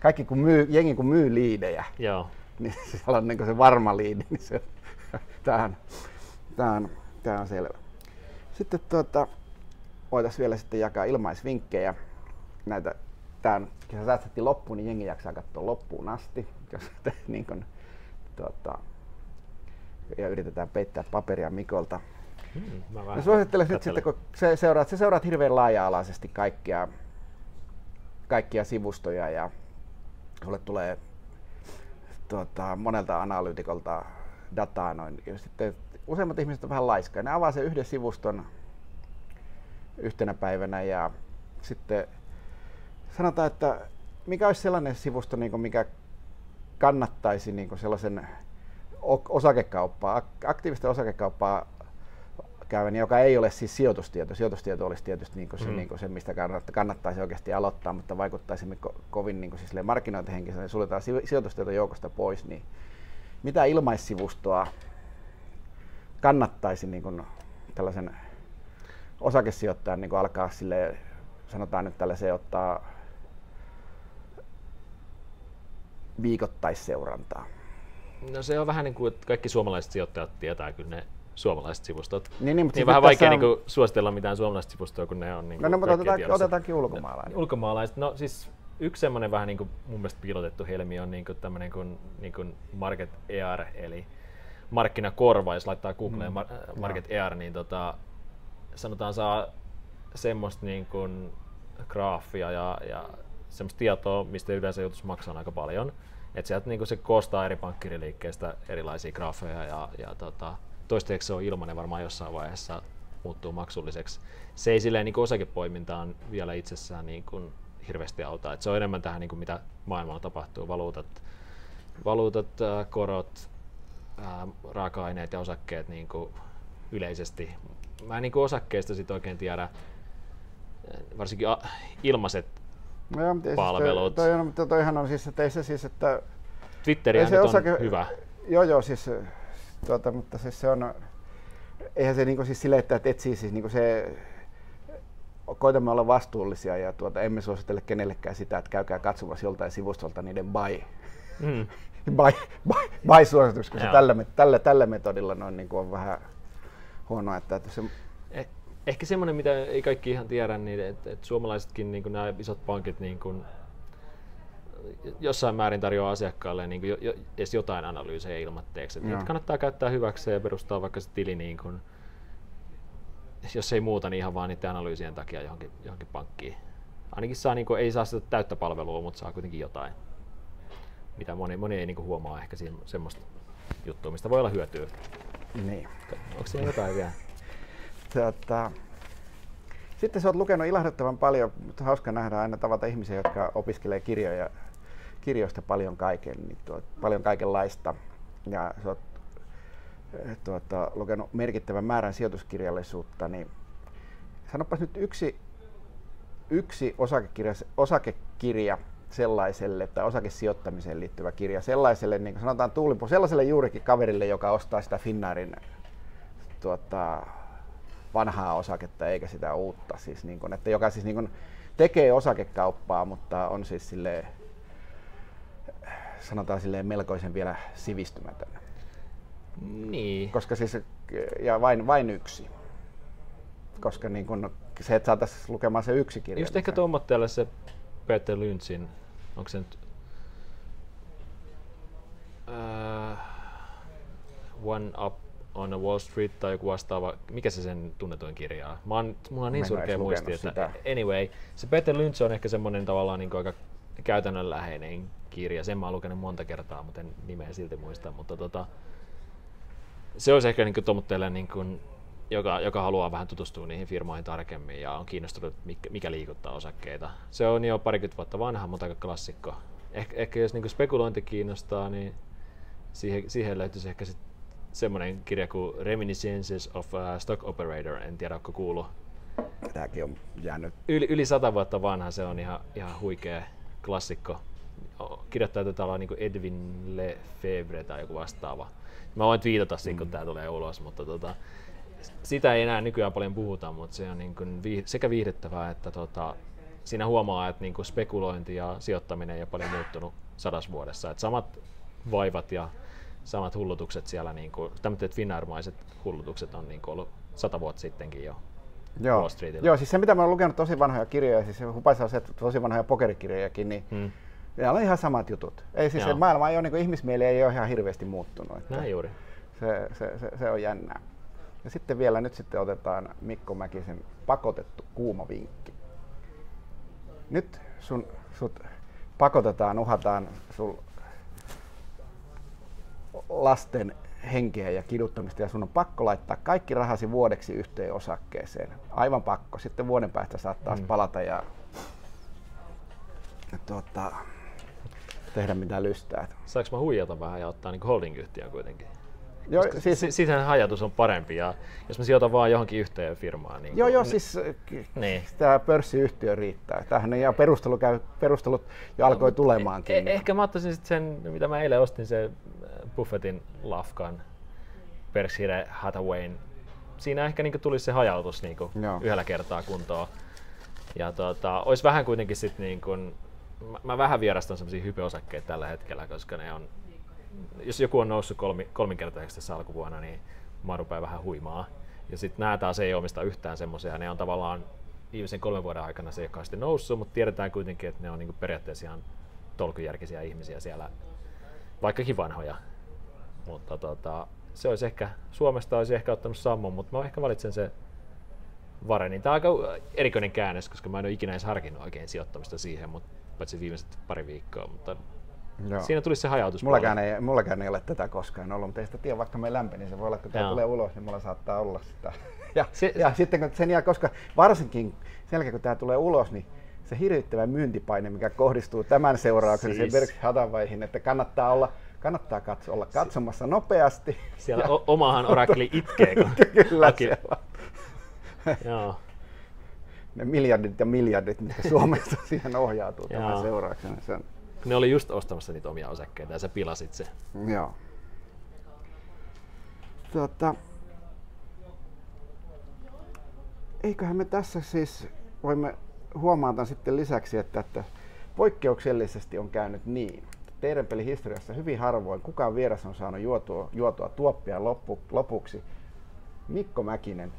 kaikki kun jengi myy liidejä, joo, niin se on niin se varma liidi, niin se tää on selvä. Sitten voitaisiin vielä sitten jakaa ilmaisvinkkejä. Näitä tän kun säästettiin loppuun, niin jengi jaksaa katsoa loppuun asti, jos niin kun, ja yritetään peittää paperia Mikolta. Mä suosittelen nyt sitten, kun sä seuraat hirveän laaja-alaisesti kaikkia sivustoja ja sulle tulee monelta analyytikolta dataa noin. Ja sitten useimmat ihmiset on vähän laiskaa. Ne avaa sen yhden sivuston yhtenä päivänä ja sitten sanotaan, että mikä olisi sellainen sivusto, mikä kannattaisi sellaisen osakekauppaa, aktiivista osakekauppaa käyvän, joka ei ole siis sijoitustieto. Sijoitustieto olisi tietysti se, mistä kannattaisi oikeasti aloittaa, mutta vaikuttaisimme kovin siis markkinointihenkisesti, niin suljetaan sijoitustieto joukosta pois. Niin mitä ilmaissivustoa kannattaisi tällaisen osakesijoittajan alkaa silleen, sanotaan nyt tällaiseen, ottaa viikoittaisseurantaa? No se on vähän niin kuin, että kaikki suomalaiset sijoittajat tietää kyllä ne suomalaiset sivustot. Niin, mutta niin vähän vaikea on niin suositella mitään suomalaista sivustoa, kun ne on niin kuin otetaankin ulkomaalaiset. Ulkomaalaiset, no siis yksi semmoinen vähän niin kuin mun mielestä piilotettu helmi on tämmöinen kuin Market ER, eli markkinakorva. Jos laittaa Googleen Market ER, niin sanotaan saa semmoista niin kuin graafia ja semmoista tietoa, mistä yleensä joutuisi maksamaan aika paljon. Et sieltä niin kuin se koostaa eri pankkiriliikkeistä erilaisia graafeja ja toistaiseksi se on ilmainen, varmaan jossain vaiheessa muuttuu maksulliseksi. Se ei silleen niin osakepoimintaan vielä itsessään niin kuin hirveästi auta. Et se on enemmän tähän, niin kuin mitä maailmalla tapahtuu. Valuutat korot, raaka-aineet ja osakkeet niin kuin yleisesti. Mä en niin kuin osakkeista sit oikein tiedä, varsinkin ilmaiset palvelut. Toihan on siis, että ei se siis, että Twitterihän nyt on hyvä. Joo, siis mutta siis se on, eihän se niinku siis sille, että etsii siis niinku se, koitamme olla vastuullisia ja emme suosittele kenellekään sitä, että käykää katsomassa joltain sivustolta niiden buy-suositukset, koska tällä metodilla noin niinku on vähän huonoa. Että se ehkä semmoinen, mitä ei kaikki ihan tiedä, niin että suomalaisetkin niinku nämä isot pankit niinku jossain määrin tarjoaa asiakkaille niin kuin edes jotain analyysejä ilmatteeksi. Niitä kannattaa käyttää hyväksi ja perustaa vaikka se tili, niin kuin, jos ei muuta, niin ihan vaan niiden analyysien takia johonkin pankkiin. Ainakin saa, niin kuin, ei saa sitä täyttä palvelua, mutta saa kuitenkin jotain, mitä moni ei niin kuin huomaa ehkä semmoista juttua, mistä voi olla hyötyä. Niin. Onko siinä jotain vielä? Sitten sä oot lukenut ilahduttavan paljon, mutta hauska nähdä aina tavata ihmisiä, jotka opiskelee kirjoista paljon kaikenlaista. Ja sä oot lukenut merkittävän määrän sijoituskirjallisuutta, niin sanopas nyt yksi osakekirja sellaiselle tai osakesijoittamiseen liittyvä kirja sellaiselle, niin kuin sanotaan tuulipuisto, sellaiselle juurikin kaverille, joka ostaa sitä Finnairin vanhaa osaketta eikä sitä uutta, siis niin kun, että joka siis niin kun tekee osakekauppaa, mutta on siis silleen, sanotaan silleen melkoisen vielä sivistymätön. Niin. Koska siis, ja vain yksi. Koska niin kun se, että saataisiin lukemaan se yksi kirja. Just ehkä tuommoitteelle se Peter Lynchin, onko se nyt One Up on a Wall Street tai joku vastaava, mikä se sen tunnetuin kirja on? Mulla on niin surkea muisti, että anyway, se Peter Lynch on ehkä semmoinen tavallaan niin kuin aika käytännönläheinen kirja. Sen mä oon lukenut monta kertaa, mutta en nimeä silti muista. Mutta se olisi ehkä niin tuommoitteelle, niin joka haluaa vähän tutustua niihin firmoihin tarkemmin ja on kiinnostunut, mikä liikuttaa osakkeita. Se on jo parikymmentä vuotta vanha, mutta aika klassikko. Ehkä jos niin spekulointi kiinnostaa, niin siihen löytyisi ehkä semmoinen kirja kuin Reminiscences of a Stock Operator, en tiedä, onko kuullut. Tämäkin on jäänyt. Yli 100 vuotta vanha, se on ihan huikea klassikko. Kirjoittaa tätä olla niin kuin Edwin Lefebvre tai joku vastaava. Mä voin viitata siitä, kun tää tulee ulos, mutta sitä ei enää nykyään paljon puhuta, mutta se on niin kuin sekä viihdyttävää että siinä huomaa, että niin kuin spekulointi ja sijoittaminen ei ole paljon muuttunut 100 vuodessa. Et samat vaivat ja samat hullutukset siellä, niin kuin tämmöiset finnairmaiset hullutukset on niin kuin ollut 100 vuotta sittenkin jo. Joo. Joo, siis se mitä mä oon lukenut tosi vanhoja kirjoja, siis hupaisa on se, että tosi vanhoja pokerikirjojakin, niin ne on ihan samat jutut. Ei siis se maailma ei ole, niin kuin ihmismieli ei ole ihan hirveästi muuttunut. Että näin juuri. Se on jännää. Ja sitten vielä nyt sitten otetaan Mikko Mäkisen pakotettu kuuma vinkki. Nyt sut pakotetaan, uhataan sun lasten henkeä ja kiduttamista ja sun on pakko laittaa kaikki rahasi vuodeksi yhteen osakkeeseen. Aivan pakko. Sitten vuoden päästä saat taas palata ja tehdä mitä lystää. Saanko mä huijata vähän ja ottaa niin kuin holding-yhtiön kuitenkin? Joo, siis hajatus on parempi ja jos mä sijoitan vaan johonkin yhteen firmaan. Niin joo, siis niin. Tämä pörssiyhtiö riittää. Tämähän ei perustelut jo alkoi tulemaankin. Ehkä mä ottaisin sitten sen, mitä mä eilen ostin, se Buffettin lafkan, Berkshire Hathawayn. Siinä ehkä niinku tulisi se hajautus niinku yhdellä kertaa kuntoon. Ja olisi vähän kuitenkin sitten niinku, mä vähän vierastan sellaisia hypeosakkeita tällä hetkellä, koska ne on, jos joku on noussut kolminkertaiseksi tässä alkuvuonna, niin mä rupean vähän huimaa. Ja sitten nämä taas ei omista yhtään semmoisia. Ne on tavallaan viimeisen 3 vuoden aikana se ei ole kauheasti noussut, mutta tiedetään kuitenkin, että ne on niinku periaatteessa ihan tolkujärkisiä ihmisiä siellä, vaikkakin vanhoja. Mutta se olisi ehkä, Suomesta olisi ehkä ottanut Sammon, mutta mä ehkä valitsen se Varenin. Tämä on aika erikoinen käännös, koska mä en ole ikinä edes harkinnut oikein sijoittamista siihen, mutta paitsi viimeiset pari viikkoa. Mutta joo. Siinä tulisi se hajautus. Mullakaan ei ole tätä koskaan ollut, mutta ei sitä tiedä, vaikka me lämpeni, niin se voi olla, kun tämä tulee ulos, niin mulla saattaa olla sitä. Ja sitten kun sen jälkeen, koska varsinkin sen jälkeen, kun tämä tulee ulos, niin se hirvittävä myyntipaine, mikä kohdistuu tämän seurauksena siis Berkshire Hathawayhin, että kannattaa olla katsomassa nopeasti. Siellä omahan orakeli itkee. Kyllä siellä. Ne miljardit ja miljardit, mitkä Suomesta siihen ohjautuu tämän seurauksena. Ne oli just ostamassa niitä omia osakkeita ja sä pilasit se. Joo. Eiköhän me tässä siis voimme huomata sitten lisäksi, että poikkeuksellisesti on käynyt niin. Teerenpelin historiassa hyvin harvoin kukaan vieras on saanut juotua tuoppia lopuksi. Mikko Mäkinen,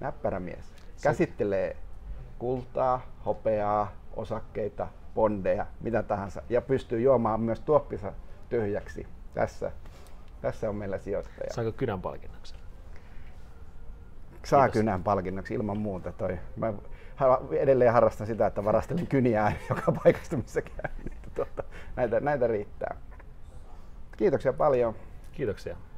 näppärä mies, käsittelee kultaa, hopeaa, osakkeita, bondeja, mitä tahansa, ja pystyy juomaan myös tuoppinsa tyhjäksi. Tässä on meillä sijoittaja. Saako kynän palkinnoksi? Saa kynän palkinnoksi ilman muuta. Mä edelleen harrastan sitä, että varastelen kyniä joka paikasta, missä käy. Näitä riittää. Kiitoksia paljon. Kiitoksia.